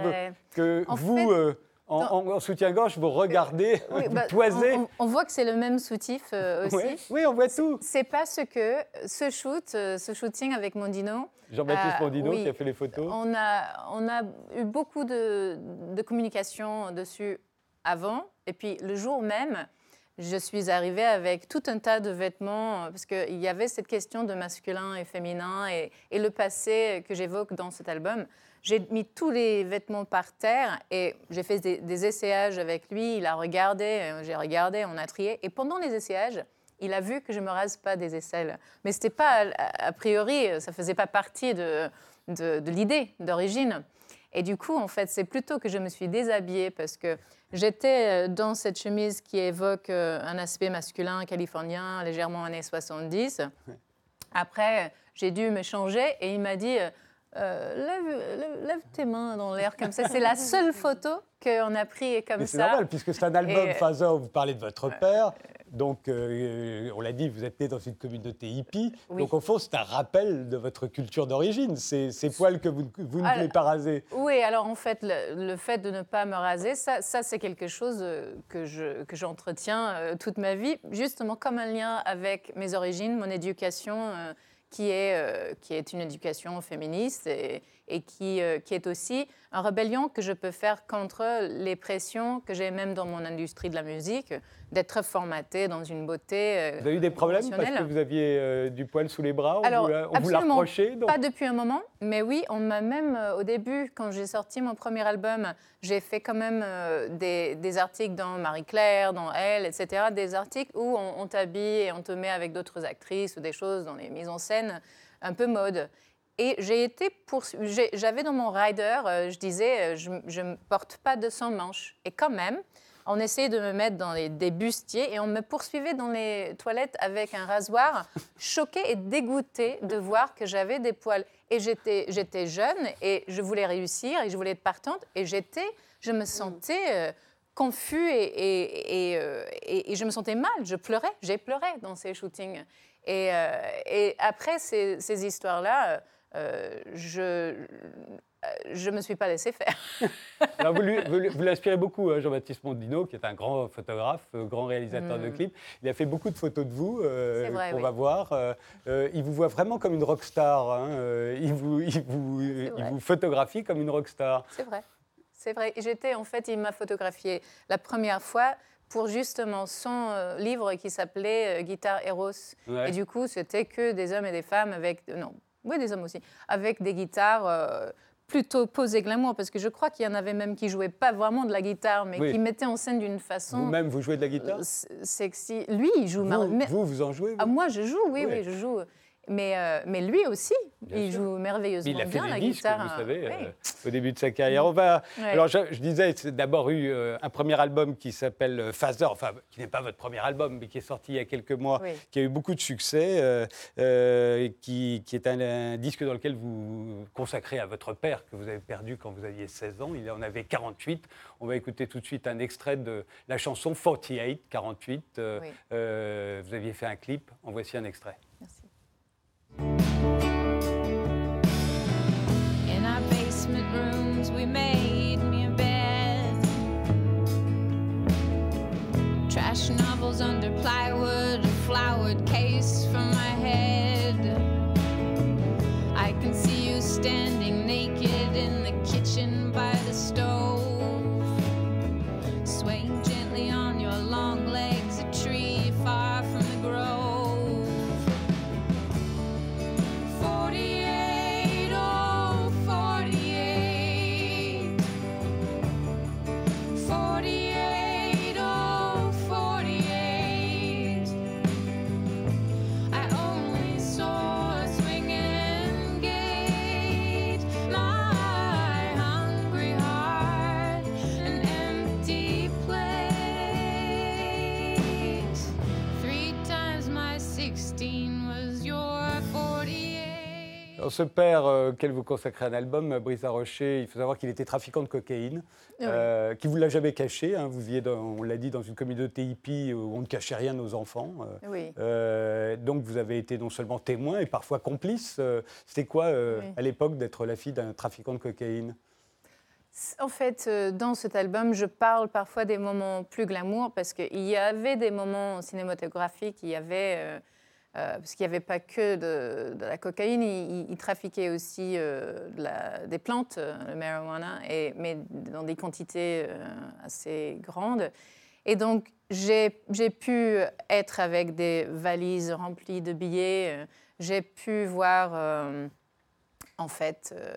que vous, fait, euh, en, en, en soutien-gorge, vous regardez, euh, oui, bah, toisez. On, on voit que c'est le même soutif euh, aussi. Oui, oui, on voit tout. C'est, c'est parce que ce shoot, ce shooting avec Mondino, Jean-Baptiste euh, Mondino oui, qui a fait les photos. On a, on a eu beaucoup de, de communication dessus avant. Et puis, le jour même, je suis arrivée avec tout un tas de vêtements parce qu'il y avait cette question de masculin et féminin et, et le passé que j'évoque dans cet album. J'ai mis tous les vêtements par terre et j'ai fait des, des essayages avec lui. Il a regardé, j'ai regardé, on a trié. Et pendant les essayages, il a vu que je ne me rase pas des aisselles. Mais ce n'était pas, a priori, ça ne faisait pas partie de, de, de l'idée d'origine. Et du coup, en fait, c'est plutôt que je me suis déshabillée parce que j'étais dans cette chemise qui évoque un aspect masculin californien, légèrement années soixante-dix. Après, j'ai dû me changer et il m'a dit euh, « lève, lève, lève tes mains dans l'air comme ça ». C'est la seule photo qu'on a prise comme Mais ça. C'est normal, puisque c'est un album, et... Father, où vous parlez de votre père. Donc, euh, on l'a dit, vous êtes né dans une communauté hippie. Oui. Donc, au fond, c'est un rappel de votre culture d'origine. C'est ces poils que vous, vous ne alors, voulez pas raser. Oui, alors en fait, le, le fait de ne pas me raser, ça, ça c'est quelque chose que, je, que j'entretiens euh, toute ma vie, justement comme un lien avec mes origines, mon éducation, euh, qui, est, euh, qui est une éducation féministe et, et qui, euh, qui est aussi un rébellion que je peux faire contre les pressions que j'ai même dans mon industrie de la musique, d'être formaté dans une beauté. Vous avez eu des problèmes parce que vous aviez euh, du poil sous les bras? Alors, on vous l'a reproché donc... Pas depuis un moment, mais oui, on m'a même, euh, au début, quand j'ai sorti mon premier album, j'ai fait quand même euh, des, des articles dans Marie-Claire, dans Elle, et cetera, des articles où on, on t'habille et on te met avec d'autres actrices ou des choses dans les mises en scène un peu mode. Et j'ai été pour... j'ai, j'avais dans mon rider, euh, je disais, je ne porte pas de sans manches. Et quand même... on essayait de me mettre dans les, des bustiers et on me poursuivait dans les toilettes avec un rasoir, choquée et dégoûtée de voir que j'avais des poils. Et j'étais, j'étais jeune et je voulais réussir et je voulais être partante et j'étais, je me sentais euh, confus et, et, et, euh, et, et je me sentais mal. Je pleurais, j'ai pleuré dans ces shootings. Et, euh, et après ces, ces histoires-là, euh, je... je ne me suis pas laissée faire. Alors vous, lui, vous, vous l'inspirez beaucoup, hein, Jean-Baptiste Mondino, qui est un grand photographe, euh, grand réalisateur mmh. de clips. Il a fait beaucoup de photos de vous, euh, vrai, qu'on oui. va voir. Euh, euh, il vous voit vraiment comme une rockstar. Hein. Euh, il, vous, il, vous, il vous photographie comme une rockstar. C'est vrai. C'est vrai. J'étais, en fait, il m'a photographiée la première fois pour justement son euh, livre qui s'appelait euh, « Guitare Heroes ouais. ». Et du coup, c'était que des hommes et des femmes avec... Euh, non, oui, des hommes aussi. Avec des guitares... Euh, plutôt posé glamour, parce que je crois qu'il y en avait même qui ne jouaient pas vraiment de la guitare, mais oui. qui mettaient en scène d'une façon... Vous-même, vous jouez de la guitare ? Sexy. Lui, il joue... Vous, mar... mais... vous, vous en jouez vous. Ah, moi, je joue, oui, oui, oui je joue. Mais, euh, mais lui aussi, bien il sûr. Joue merveilleusement bien, bien la disques, guitare. Vous savez, oui. euh, au début de sa carrière. On va... oui. Alors, je, je disais, c'est d'abord eu euh, un premier album qui s'appelle euh, Father, enfin, qui n'est pas votre premier album, mais qui est sorti il y a quelques mois, oui. qui a eu beaucoup de succès, euh, euh, qui, qui est un, un disque dans lequel vous consacrez à votre père, que vous avez perdu quand vous aviez seize ans. Il en avait quarante-huit. On va écouter tout de suite un extrait de la chanson quarante-huit, quarante-huit. Euh, oui. euh, vous aviez fait un clip. En voici un extrait. Merci. In our basement rooms we made me a bed. Trash novels under plywood, a flowered case for my head. I can see you standing naked in the kitchen by the stove, swaying gently on your long legs, a tree far from the grove. Ce père euh, auquel vous consacrez un album, Brisa Roché, il faut savoir qu'il était trafiquant de cocaïne, oui. euh, qui ne vous l'a jamais caché. Hein, vous y êtes, on l'a dit, dans une communauté hippie où on ne cachait rien aux enfants. Euh, oui. euh, donc vous avez été non seulement témoin et parfois complice. Euh, c'était quoi euh, oui. à l'époque d'être la fille d'un trafiquant de cocaïne ? En fait, euh, dans cet album, je parle parfois des moments plus glamour parce qu'il y avait des moments cinématographiques, il y avait... Euh, Euh, parce qu'il n'y avait pas que de, de la cocaïne, il, il trafiquait aussi euh, de la, des plantes, euh, le marijuana, et, mais dans des quantités euh, assez grandes. Et donc, j'ai, j'ai pu être avec des valises remplies de billets, j'ai pu voir, euh, en fait, euh,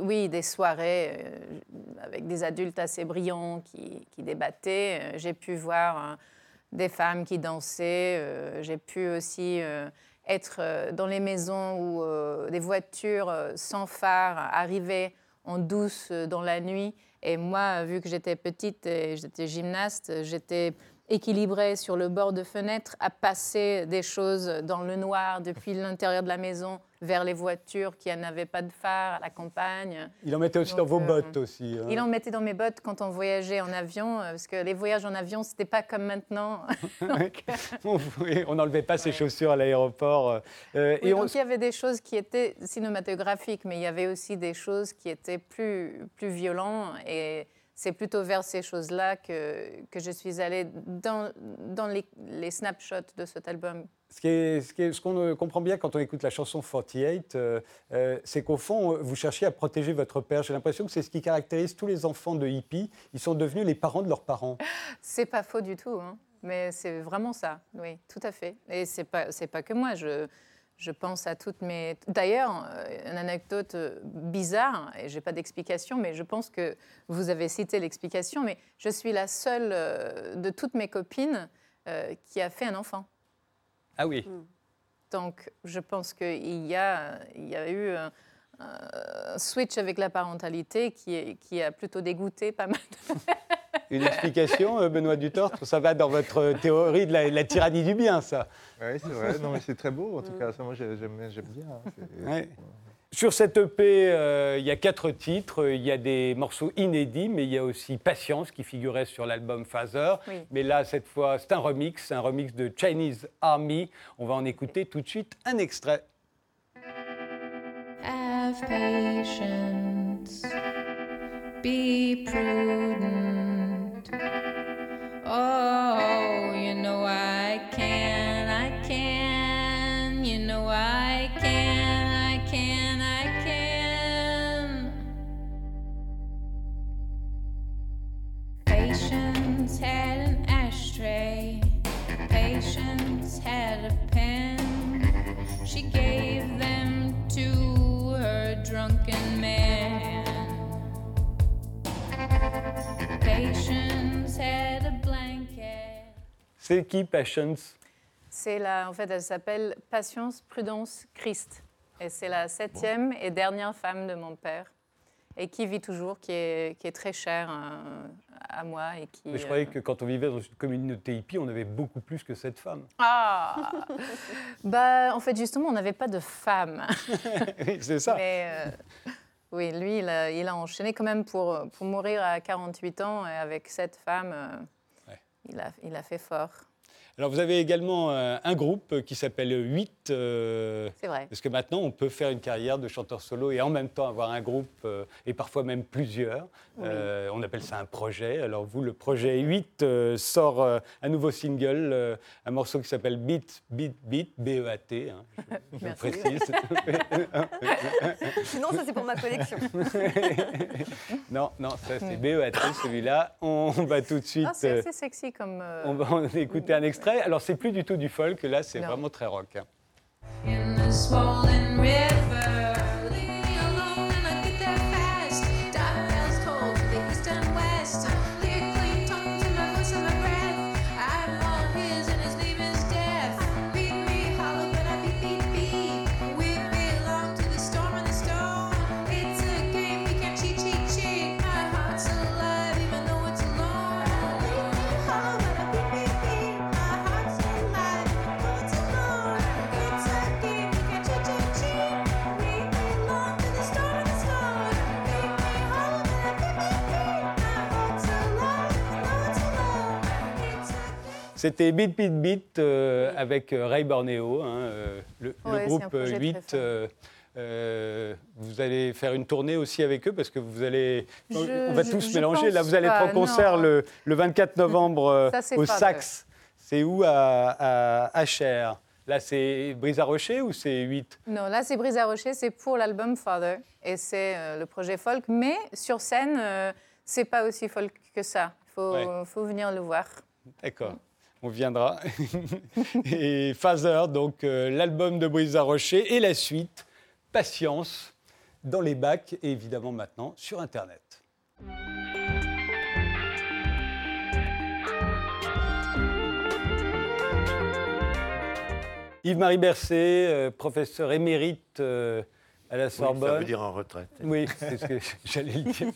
oui, des soirées euh, avec des adultes assez brillants qui, qui débattaient, j'ai pu voir... Euh, des femmes qui dansaient. Euh, j'ai pu aussi euh, être euh, dans les maisons où euh, des voitures euh, sans phare arrivaient en douce euh, dans la nuit. Et moi, vu que j'étais petite et j'étais gymnaste, j'étais équilibré sur le bord de fenêtre à passer des choses dans le noir depuis l'intérieur de la maison vers les voitures qui n'avaient pas de phare à la campagne. Il en mettait aussi Donc, dans vos euh, bottes aussi. Hein. Il en mettait dans mes bottes quand on voyageait en avion, parce que les voyages en avion, c'était pas comme maintenant. Donc, on n'enlevait pas ouais. ses chaussures à l'aéroport. Euh, oui, et donc on... il y avait des choses qui étaient cinématographiques, mais il y avait aussi des choses qui étaient plus, plus violentes et... C'est plutôt vers ces choses-là que, que je suis allée dans, dans les, les snapshots de cet album. Ce, qui est, ce, qui est, ce qu'on comprend bien quand on écoute la chanson quarante-huit, euh, euh, c'est qu'au fond, vous cherchez à protéger votre père. J'ai l'impression que c'est ce qui caractérise tous les enfants de hippies. Ils sont devenus les parents de leurs parents. C'est pas faux du tout, hein. Mais c'est vraiment ça, oui, tout à fait. Et c'est pas, c'est pas que moi, je... Je pense à toutes mes... D'ailleurs, une anecdote bizarre, et je n'ai pas d'explication, mais je pense que vous avez cité l'explication, mais je suis la seule de toutes mes copines qui a fait un enfant. Ah oui. Donc, je pense qu'il y a, il y a eu un, un switch avec la parentalité qui, qui a plutôt dégoûté pas mal de... Une explication, Benoît Duteurtre, ça va dans votre théorie de la, de la tyrannie du bien, ça. Oui, c'est vrai. Non, mais c'est très beau, en tout cas. Ça, moi, j'aime, j'aime bien. Hein. Ouais. Sur cette E P, il euh, y a quatre titres. Il y a des morceaux inédits, mais il y a aussi Patience, qui figurait sur l'album Father. Oui. Mais là, cette fois, c'est un remix. C'est un remix de Chinese Army. On va en écouter tout de suite un extrait. Have patience. Be prudent. Oh, you know I can, I can, you know I can, I can, I can. Patience had an ashtray, Patience had a pen, she gave them to her drunken man. Patience had a blanket. C'est qui Patience? C'est la, en fait, elle s'appelle Patience, Prudence, Christ. Et c'est la septième et dernière femme de mon père. Et qui vit toujours, qui est, qui est très chère à, à moi. Et qui, mais je croyais euh... que quand on vivait dans une communauté hippie, on avait beaucoup plus que cette femme. Ah bah, en fait, justement, on n'avait pas de femme. Oui, c'est ça. Mais, euh... oui, lui, il a, il a enchaîné quand même pour, pour mourir à quarante-huit ans et avec cette femme, euh, ouais. il, a, il a fait fort. Alors, vous avez également euh, un groupe qui s'appelle huit. Euh, C'est vrai. Parce que maintenant, on peut faire une carrière de chanteur solo et en même temps avoir un groupe euh, et parfois même plusieurs. Oui. Euh, on appelle ça un projet. Alors, vous, le projet huit euh, sort euh, un nouveau single, euh, un morceau qui s'appelle Beat, Beat, Beat, B E A T. Hein, je, je précise. Sinon, ça, c'est pour ma collection. Non, non, ça, c'est B E A T, celui-là. On, on va tout de suite... Ah, c'est assez sexy comme... Euh... On va en écouter un extrait. Alors, c'est plus du tout du folk, là, c'est non. vraiment très rock. C'était Beat, Beat, Beat euh, avec Ray Borneo, hein, euh, le, ouais, le groupe huit. Euh, euh, vous allez faire une tournée aussi avec eux parce que vous allez... Je, on va je, tous je mélanger. Là, vous allez être en concert le, le vingt-quatre novembre ça, au Saxe. C'est où à, à, à Cher? Là, c'est Brisa Roché ou c'est huit? Non, là, c'est Brisa Roché. C'est pour l'album Father et c'est euh, le projet folk. Mais sur scène, euh, c'est pas aussi folk que ça. Il faut, ouais. faut venir le voir. D'accord. On viendra. Et Father, donc euh, l'album de Brisa Roché et la suite, Patience, dans les bacs et évidemment maintenant sur Internet. Yves-Marie Bercé, euh, professeur émérite euh, à la Sorbonne. Oui, ça veut dire en retraite. Oui, c'est ce que j'allais le dire.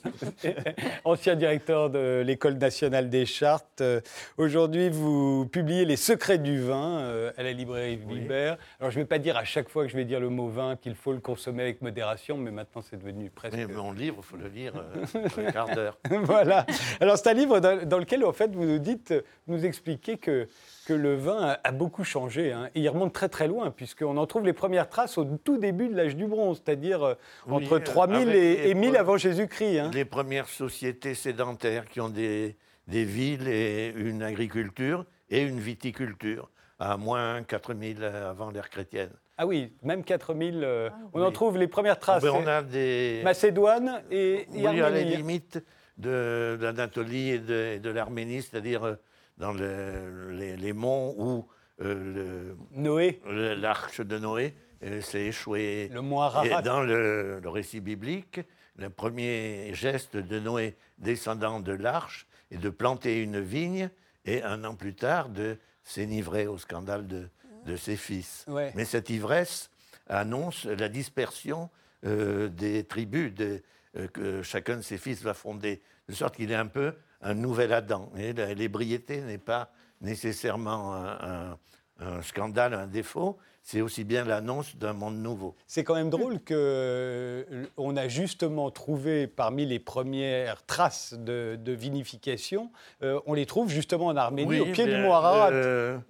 Ancien directeur de l'École nationale des chartes. Euh, Aujourd'hui, vous publiez Les secrets du vin euh, à la librairie Vibert. Oui. Alors, je ne vais pas dire à chaque fois que je vais dire le mot vin qu'il faut le consommer avec modération, mais maintenant, c'est devenu presque... Mais mon livre, il faut le lire euh, un quart d'heure. Voilà. Alors, c'est un livre dans, dans lequel, en fait, vous nous dites, vous nous expliquez que... que le vin a beaucoup changé. Hein. Et il remonte très très loin, puisqu'on en trouve les premières traces au tout début de l'âge du bronze, c'est-à-dire oui, entre trois mille et, et mille avant Jésus-Christ. Hein. Les premières sociétés sédentaires qui ont des, des villes et une agriculture et une viticulture, à moins quatre mille avant l'ère chrétienne. Ah oui, même quatre mille. Euh, ah, on oui. en trouve les premières traces. Ah, ben on a des... Macédoine et, et Arménie. À la limite de, de l'Anatolie et de, de l'Arménie, c'est-à-dire... dans le, les, les monts où euh, le, Noé. Le, l'arche de Noé euh, s'est échouée. Le mont Ararat. Et dans le, le récit biblique, le premier geste de Noé descendant de l'arche est de planter une vigne et un an plus tard de s'enivrer au scandale de, de ses fils. Ouais. Mais cette ivresse annonce la dispersion euh, des tribus de, euh, que chacun de ses fils va fonder, de sorte qu'il est un peu... un nouvel Adam. Et l'ébriété n'est pas nécessairement un, un, un scandale, un défaut, c'est aussi bien l'annonce d'un monde nouveau. C'est quand même drôle qu'on a justement trouvé parmi les premières traces de, de vinification, euh, on les trouve justement en Arménie, oui, au pied du mont Ararat. Le,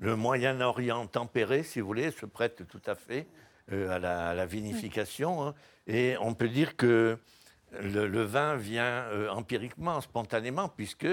le Moyen-Orient tempéré, si vous voulez, se prête tout à fait euh, à, la, à la vinification. Hein. Et on peut dire que Le, le vin vient euh, empiriquement, spontanément, puisque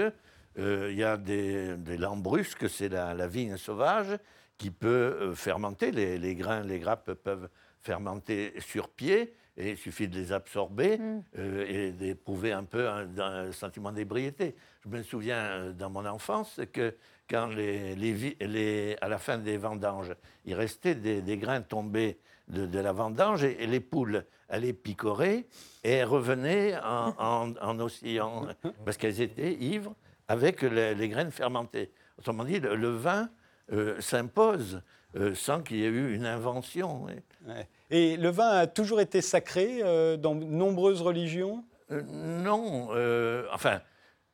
il euh, y a des, des lambrusques, c'est la, la vigne sauvage, qui peut euh, fermenter. Les, les grains, les grappes peuvent fermenter sur pied, et il suffit de les absorber mm. euh, et d'éprouver un peu un, un sentiment d'ébriété. Je me souviens, euh, dans mon enfance, que quand les, les, les, à la fin des vendanges, il restait des, des grains tombés De, de la vendange, et, et les poules allaient picorer et revenaient en, en, en oscillant, parce qu'elles étaient ivres avec les, les graines fermentées. Autrement dit, le, le vin euh, s'impose euh, sans qu'il y ait eu une invention. Ouais. Et le vin a toujours été sacré euh, dans de nombreuses religions ? euh, Non, euh, enfin,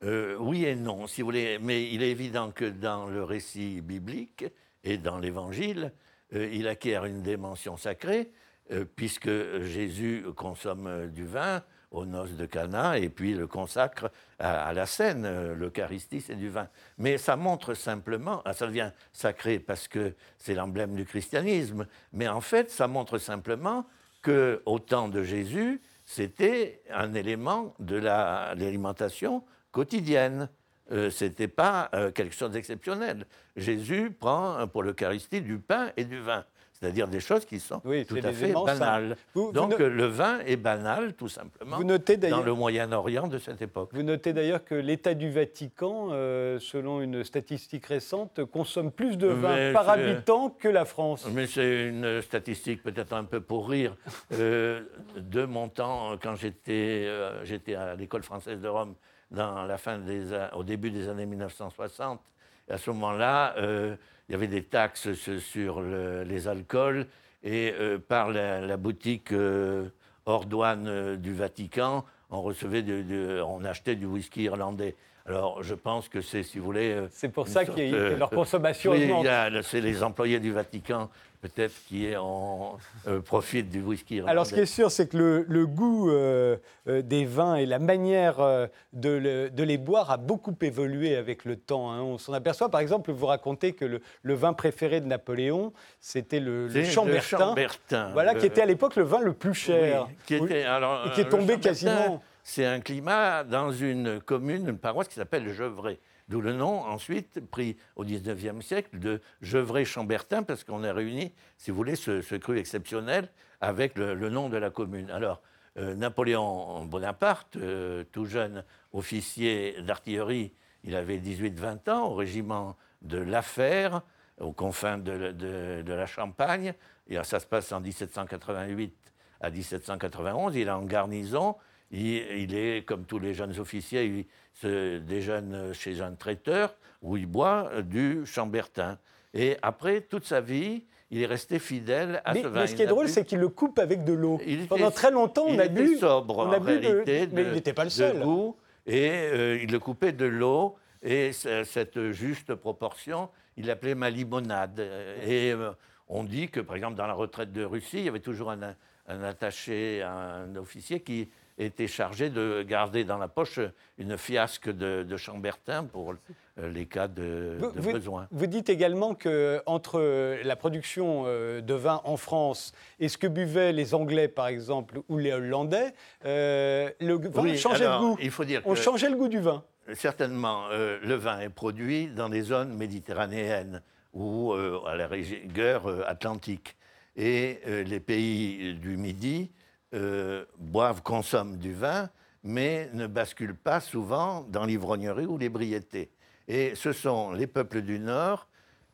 euh, oui et non, si vous voulez. Mais il est évident que dans le récit biblique et dans l'Évangile, Euh, il acquiert une dimension sacrée, euh, puisque Jésus consomme du vin aux noces de Cana et puis le consacre à, à la scène, euh, l'Eucharistie, c'est du vin. Mais ça montre simplement, ah, ça devient sacré parce que c'est l'emblème du christianisme, mais en fait, ça montre simplement qu'au temps de Jésus, c'était un élément de la, l'alimentation quotidienne. Euh, ce n'était pas euh, quelque chose d'exceptionnel. Jésus prend pour l'Eucharistie du pain et du vin, c'est-à-dire des choses qui sont oui, tout à fait banales. Vous, Donc vous no... le vin est banal, tout simplement, vous notez dans le Moyen-Orient de cette époque. Vous notez d'ailleurs que l'État du Vatican, euh, selon une statistique récente, consomme plus de vin mais par c'est... habitant que la France. Mais c'est une statistique peut-être un peu pour rire. Euh, de mon temps, quand j'étais, euh, j'étais à l'École française de Rome, Dans la fin des, au début des années mille neuf cent soixante. À ce moment-là, euh, il y avait des taxes sur le, les alcools et euh, par la, la boutique euh, hors douane euh, du Vatican, on recevait, de, de, on achetait du whisky irlandais. Alors, je pense que c'est, si vous voulez... Euh, c'est pour ça sorte, que euh, leur consommation oui, augmente. A, c'est les employés du Vatican, peut-être, qui en euh, profitent du whisky. Alors, ce qui est sûr, c'est que le, le goût euh, euh, des vins et la manière euh, de, le, de les boire a beaucoup évolué avec le temps. Hein. On s'en aperçoit. Par exemple, vous racontez que le, le vin préféré de Napoléon, c'était le, le Chambertin. Le Chambertin. Voilà, le... qui était à l'époque le vin le plus cher. Oui, qui était, alors, et qui est tombé quasiment... C'est un climat dans une commune, une paroisse qui s'appelle Gevrey. D'où le nom, ensuite, pris au dix-neuvième siècle, de Gevrey-Chambertin, parce qu'on a réuni, si vous voulez, ce, ce cru exceptionnel avec le, le nom de la commune. Alors, euh, Napoléon Bonaparte, euh, tout jeune officier d'artillerie, il avait dix-huit vingt ans, au régiment de l'Affaire, aux confins de, de, de la Champagne. Et ça se passe en dix-sept cent quatre-vingt-huit à dix-sept cent quatre-vingt-onze, il est en garnison. Il est, comme tous les jeunes officiers, il se déjeune chez un traiteur où il boit du Chambertin. Et après, toute sa vie, il est resté fidèle à mais, ce vin. Mais ce qui est drôle, bu... c'est qu'il le coupe avec de l'eau. Il Pendant était, très longtemps, on a bu... Il était sobre, en réalité, de, mais il n'était pas le seul. Goût, et euh, il le coupait de l'eau, et cette juste proportion, il l'appelait ma limonade. Et euh, on dit que, par exemple, dans la retraite de Russie, il y avait toujours un, un attaché, un officier qui... était chargé de garder dans la poche une fiasque de, de Chambertin pour les cas de, vous, de vous, besoin. Vous dites également qu'entre la production de vin en France et ce que buvaient les Anglais, par exemple, ou les Hollandais, euh, le vin oui, changeait alors, de goût. Il faut dire On changeait le goût du vin. Certainement, euh, le vin est produit dans des zones méditerranéennes ou, euh, à la rigueur, euh, atlantique. Et euh, les pays du Midi... Euh, boivent, consomment du vin, mais ne basculent pas souvent dans l'ivrognerie ou l'ébriété. Et ce sont les peuples du Nord,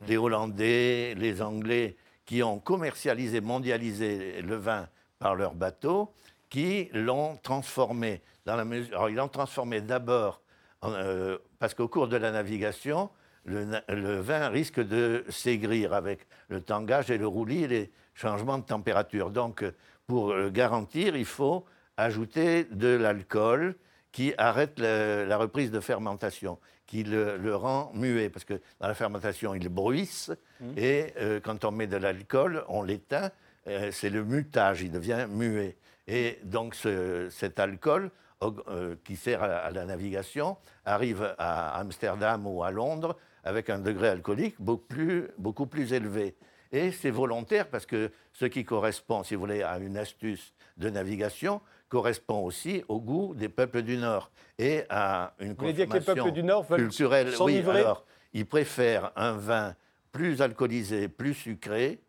les Hollandais, les Anglais, qui ont commercialisé, mondialisé le vin par leurs bateaux, qui l'ont transformé. Dans la mesure... Alors, ils l'ont transformé d'abord, en, euh, parce qu'au cours de la navigation, le, le vin risque de s'aigrir avec le tangage et le roulis et les changements de température. Donc, pour le garantir, il faut ajouter de l'alcool qui arrête le, la reprise de fermentation, qui le, le rend muet. Parce que dans la fermentation, il bruisse. Mmh. Et euh, quand on met de l'alcool, on l'éteint. Euh, c'est le mutage, il devient muet. Et donc ce, cet alcool euh, qui sert à, à la navigation arrive à Amsterdam ou à Londres avec un degré alcoolique beaucoup plus, beaucoup plus élevé. Et c'est volontaire parce que ce qui correspond, si vous voulez, à une astuce de navigation, correspond aussi au goût des peuples du Nord et à une consommation culturelle. Vous voulez dire que les peuples du Nord veulent s'enivrer ? Oui, alors, ils préfèrent un vin plus alcoolisé, plus sucré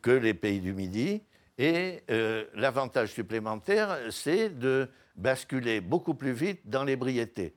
que les pays du Midi. Et euh, l'avantage supplémentaire, c'est de basculer beaucoup plus vite dans l'ébriété.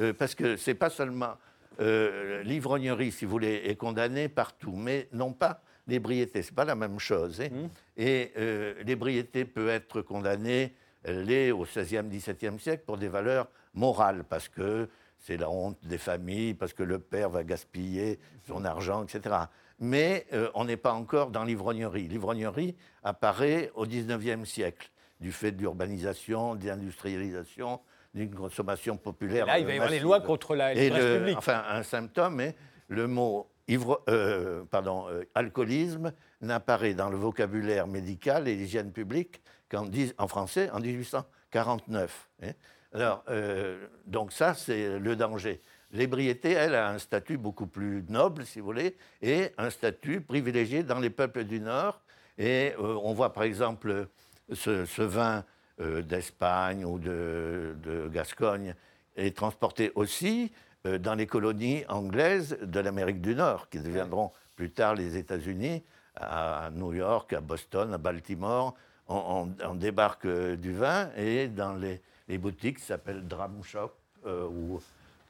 Euh, parce que c'est pas seulement... Euh, l'ivrognerie, si vous voulez, est condamnée partout, mais non pas... L'ébriété, ce n'est pas la même chose. Eh mmh. Et euh, l'ébriété peut être condamnée, elle l'est au seizième, dix-septième siècle, pour des valeurs morales, parce que c'est la honte des familles, parce que le père va gaspiller son argent, et cetera. Mais euh, on n'est pas encore dans l'ivrognerie. L'ivrognerie apparaît au dix-neuvième siècle, du fait de l'urbanisation, de l'industrialisation, d'une consommation populaire. Et là, il va y avoir les lois contre la l'ivresse publique. Enfin, un symptôme est le mot... Ivre, euh, pardon, euh, alcoolisme n'apparaît dans le vocabulaire médical et l'hygiène publique qu'en en français en dix-huit cent quarante-neuf. Hein. Alors, euh, donc ça, c'est le danger. L'ébriété, elle, a un statut beaucoup plus noble, si vous voulez, et un statut privilégié dans les peuples du Nord. Et euh, on voit, par exemple, ce, ce vin euh, d'Espagne ou de, de Gascogne est transporté aussi dans les colonies anglaises de l'Amérique du Nord, qui deviendront plus tard les États-Unis, à New York, à Boston, à Baltimore. On, on, on débarque du vin et dans les, les boutiques qui s'appellent Dram Shop euh, ou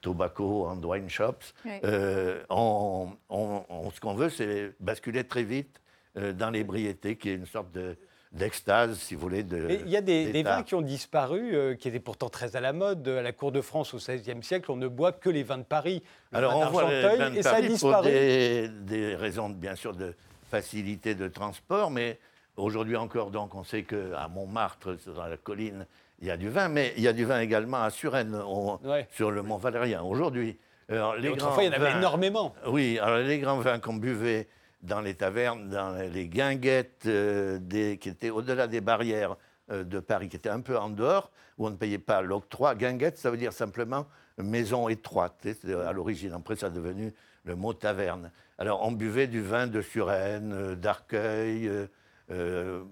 Tobacco and Wine Shops, oui. euh, on, on, on, ce qu'on veut, c'est basculer très vite euh, dans l'ébriété, qui est une sorte de... d'extase, si vous voulez. Il y a des, des vins qui ont disparu, euh, qui étaient pourtant très à la mode. À la cour de France, au seizième siècle, on ne boit que les vins de Paris. Le Alors, vin on voit les vins de et Paris ça a disparu. Pour des, des raisons, bien sûr, de facilité de transport. Mais aujourd'hui encore, donc, on sait qu'à Montmartre, dans la colline, il y a du vin. Mais il y a du vin également à Suresnes, on, ouais. sur le Mont Valérien, aujourd'hui. Alors, les autrefois, il y en avait vins, énormément. Oui, alors les grands vins qu'on buvait dans les tavernes, dans les guinguettes euh, des, qui étaient au-delà des barrières euh, de Paris, qui étaient un peu en dehors, où on ne payait pas l'octroi. Guinguette, ça veut dire simplement maison étroite, à l'origine. Après, ça est devenu le mot taverne. Alors, on buvait du vin de Suresnes, euh, d'Arcueil, euh, euh,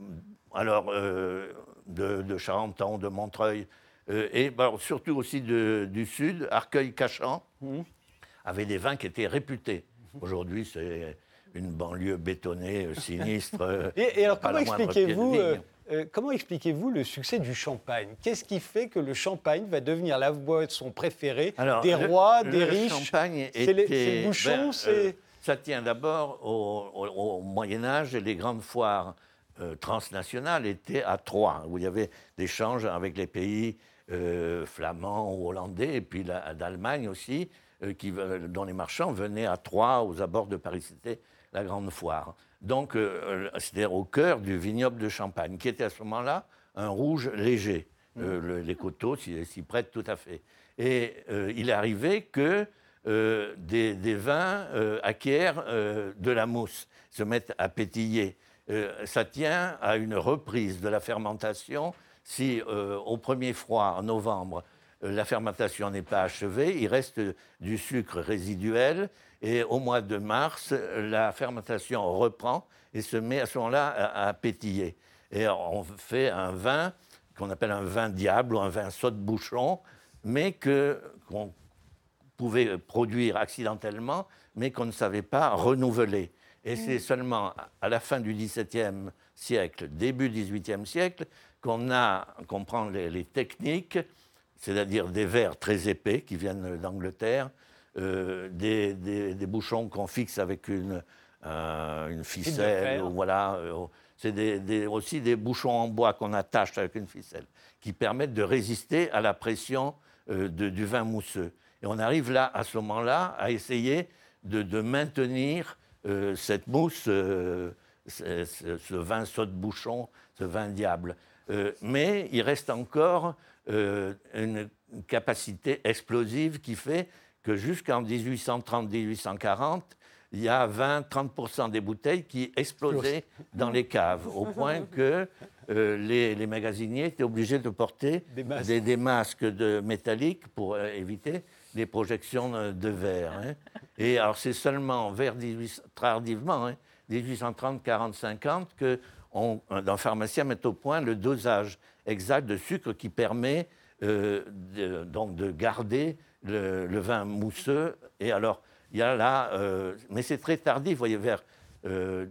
alors, euh, de, de Charenton, de Montreuil, euh, et bah, surtout aussi de, du Sud, Arcueil-Cachan, mmh. avait des vins qui étaient réputés. Aujourd'hui, c'est... une banlieue bétonnée, euh, sinistre. Et, et alors, comment expliquez-vous, euh, euh, comment expliquez-vous le succès du champagne ? Qu'est-ce qui fait que le champagne va devenir la boisson préférée alors, des rois, le, des le riches ? Champagne c'est était, les, c'est le bouchon, ben, c'est... Euh, ça tient d'abord au, au, au Moyen-Âge. Les grandes foires euh, transnationales étaient à Troyes, où il y avait des échanges avec les pays euh, flamands ou hollandais, et puis la, d'Allemagne aussi, euh, qui, dont les marchands venaient à Troyes, aux abords de Paris. C'était la grande foire. donc euh, c'est-à-dire au cœur du vignoble de Champagne, qui était à ce moment-là un rouge léger. Mmh. Euh, le, les coteaux s'y, s'y prêtent tout à fait. Et euh, il arrivait que euh, des, des vins euh, acquièrent euh, de la mousse, se mettent à pétiller. Euh, ça tient à une reprise de la fermentation. Si euh, au premier froid, en novembre, la fermentation n'est pas achevée, il reste du sucre résiduel et au mois de mars, la fermentation reprend et se met à ce moment-là à, à pétiller. Et on fait un vin qu'on appelle un vin diable ou un vin saute-bouchon, mais que, qu'on pouvait produire accidentellement, mais qu'on ne savait pas renouveler. Et c'est seulement à la fin du XVIIe siècle, début XVIIIe siècle, qu'on a, qu'on prend les, les techniques, c'est-à-dire des verres très épais qui viennent d'Angleterre, euh, des, des, des bouchons qu'on fixe avec une, euh, une ficelle, voilà. Euh, c'est des, des, aussi des bouchons en bois qu'on attache avec une ficelle, qui permettent de résister à la pression euh, de, du vin mousseux. Et on arrive là, à ce moment-là, à essayer de, de maintenir euh, cette mousse, euh, ce, ce, ce vin saute-bouchon, ce vin diable. Euh, mais il reste encore Euh, une capacité explosive qui fait que jusqu'en dix-huit cent trente dix-huit cent quarante, il y a vingt à trente pour cent des bouteilles qui explosaient dans les caves, au point que euh, les, les magasiniers étaient obligés de porter des masques, des, des masques de métalliques pour euh, éviter les projections de verre. Hein. Et alors c'est seulement vers dix-huit, tardivement, hein, dix-huit cent trente quarante cinquante, que on, un pharmacien met au point le dosage exact de sucre qui permet euh, de, donc de garder le, le vin mousseux. Et alors, il y a là, euh, mais c'est très tardif, vous voyez, vers euh,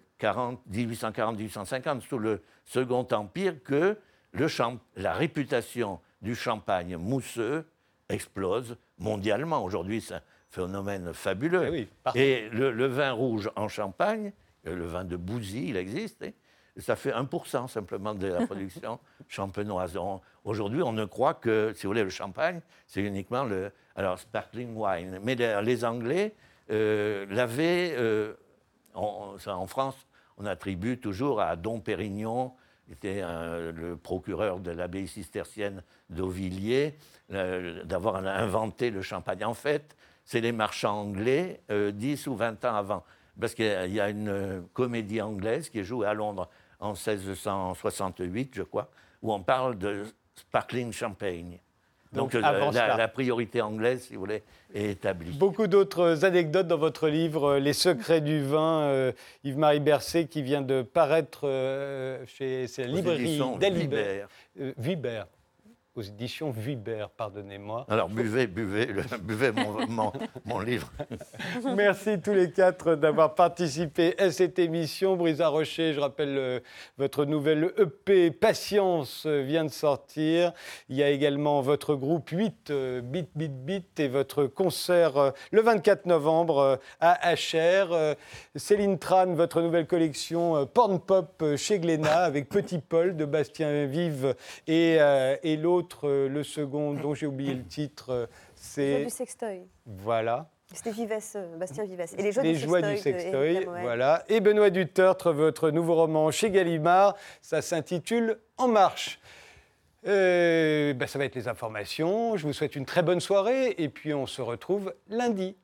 dix-huit cent quarante dix-huit cent cinquante, sous le Second Empire, que le champ, la réputation du champagne mousseux explose mondialement. Aujourd'hui, c'est un phénomène fabuleux. Et, oui, et le, le vin rouge en Champagne, le vin de Bouzy, il existe. Eh, ça fait un pour cent simplement de la production champenoise. On, aujourd'hui, on ne croit que, si vous voulez, le champagne, c'est uniquement le alors, sparkling wine. Mais les, les Anglais euh, l'avaient... Euh, on, ça, en France, on attribue toujours à Dom Pérignon, qui était un, le procureur de l'abbaye cistercienne d'Auvilliers, euh, d'avoir inventé le champagne. En fait, c'est les marchands anglais euh, dix ou vingt ans avant. Parce qu'il y a une comédie anglaise qui est jouée à Londres en seize cent soixante-huit, je crois, où on parle de sparkling champagne. Donc, Donc la, la, la priorité anglaise, si vous voulez, est établie. Beaucoup d'autres anecdotes dans votre livre, Les secrets du vin, euh, Yves-Marie Bercé, qui vient de paraître euh, chez la librairie d'Alibert. Euh, Vibert. Aux éditions Vuibert, pardonnez-moi. Alors buvez, buvez, le, buvez mon, mon, mon livre. Merci tous les quatre d'avoir participé à cette émission. Brisa Roché, je rappelle, euh, votre nouvelle E P Patience euh, vient de sortir. Il y a également votre groupe huit, euh, Bit Bit Bit, et votre concert euh, le vingt-quatre novembre euh, à Cher. Euh, Céline Tran, votre nouvelle collection euh, Porn Pop euh, chez Glénat, avec Petit Paul de Bastien Vivès et, euh, et l'autre. Le second, dont j'ai oublié le titre, c'est... Les joies du sextoy. Voilà. C'était Vivès, Bastien Vivès. Et les joies, les du, joies sextoy du sextoy, de... voilà. Et Benoît Duteurtre, votre nouveau roman chez Gallimard, ça s'intitule « En Marche ». Euh, ben ça va être les informations. Je vous souhaite une très bonne soirée et puis on se retrouve lundi.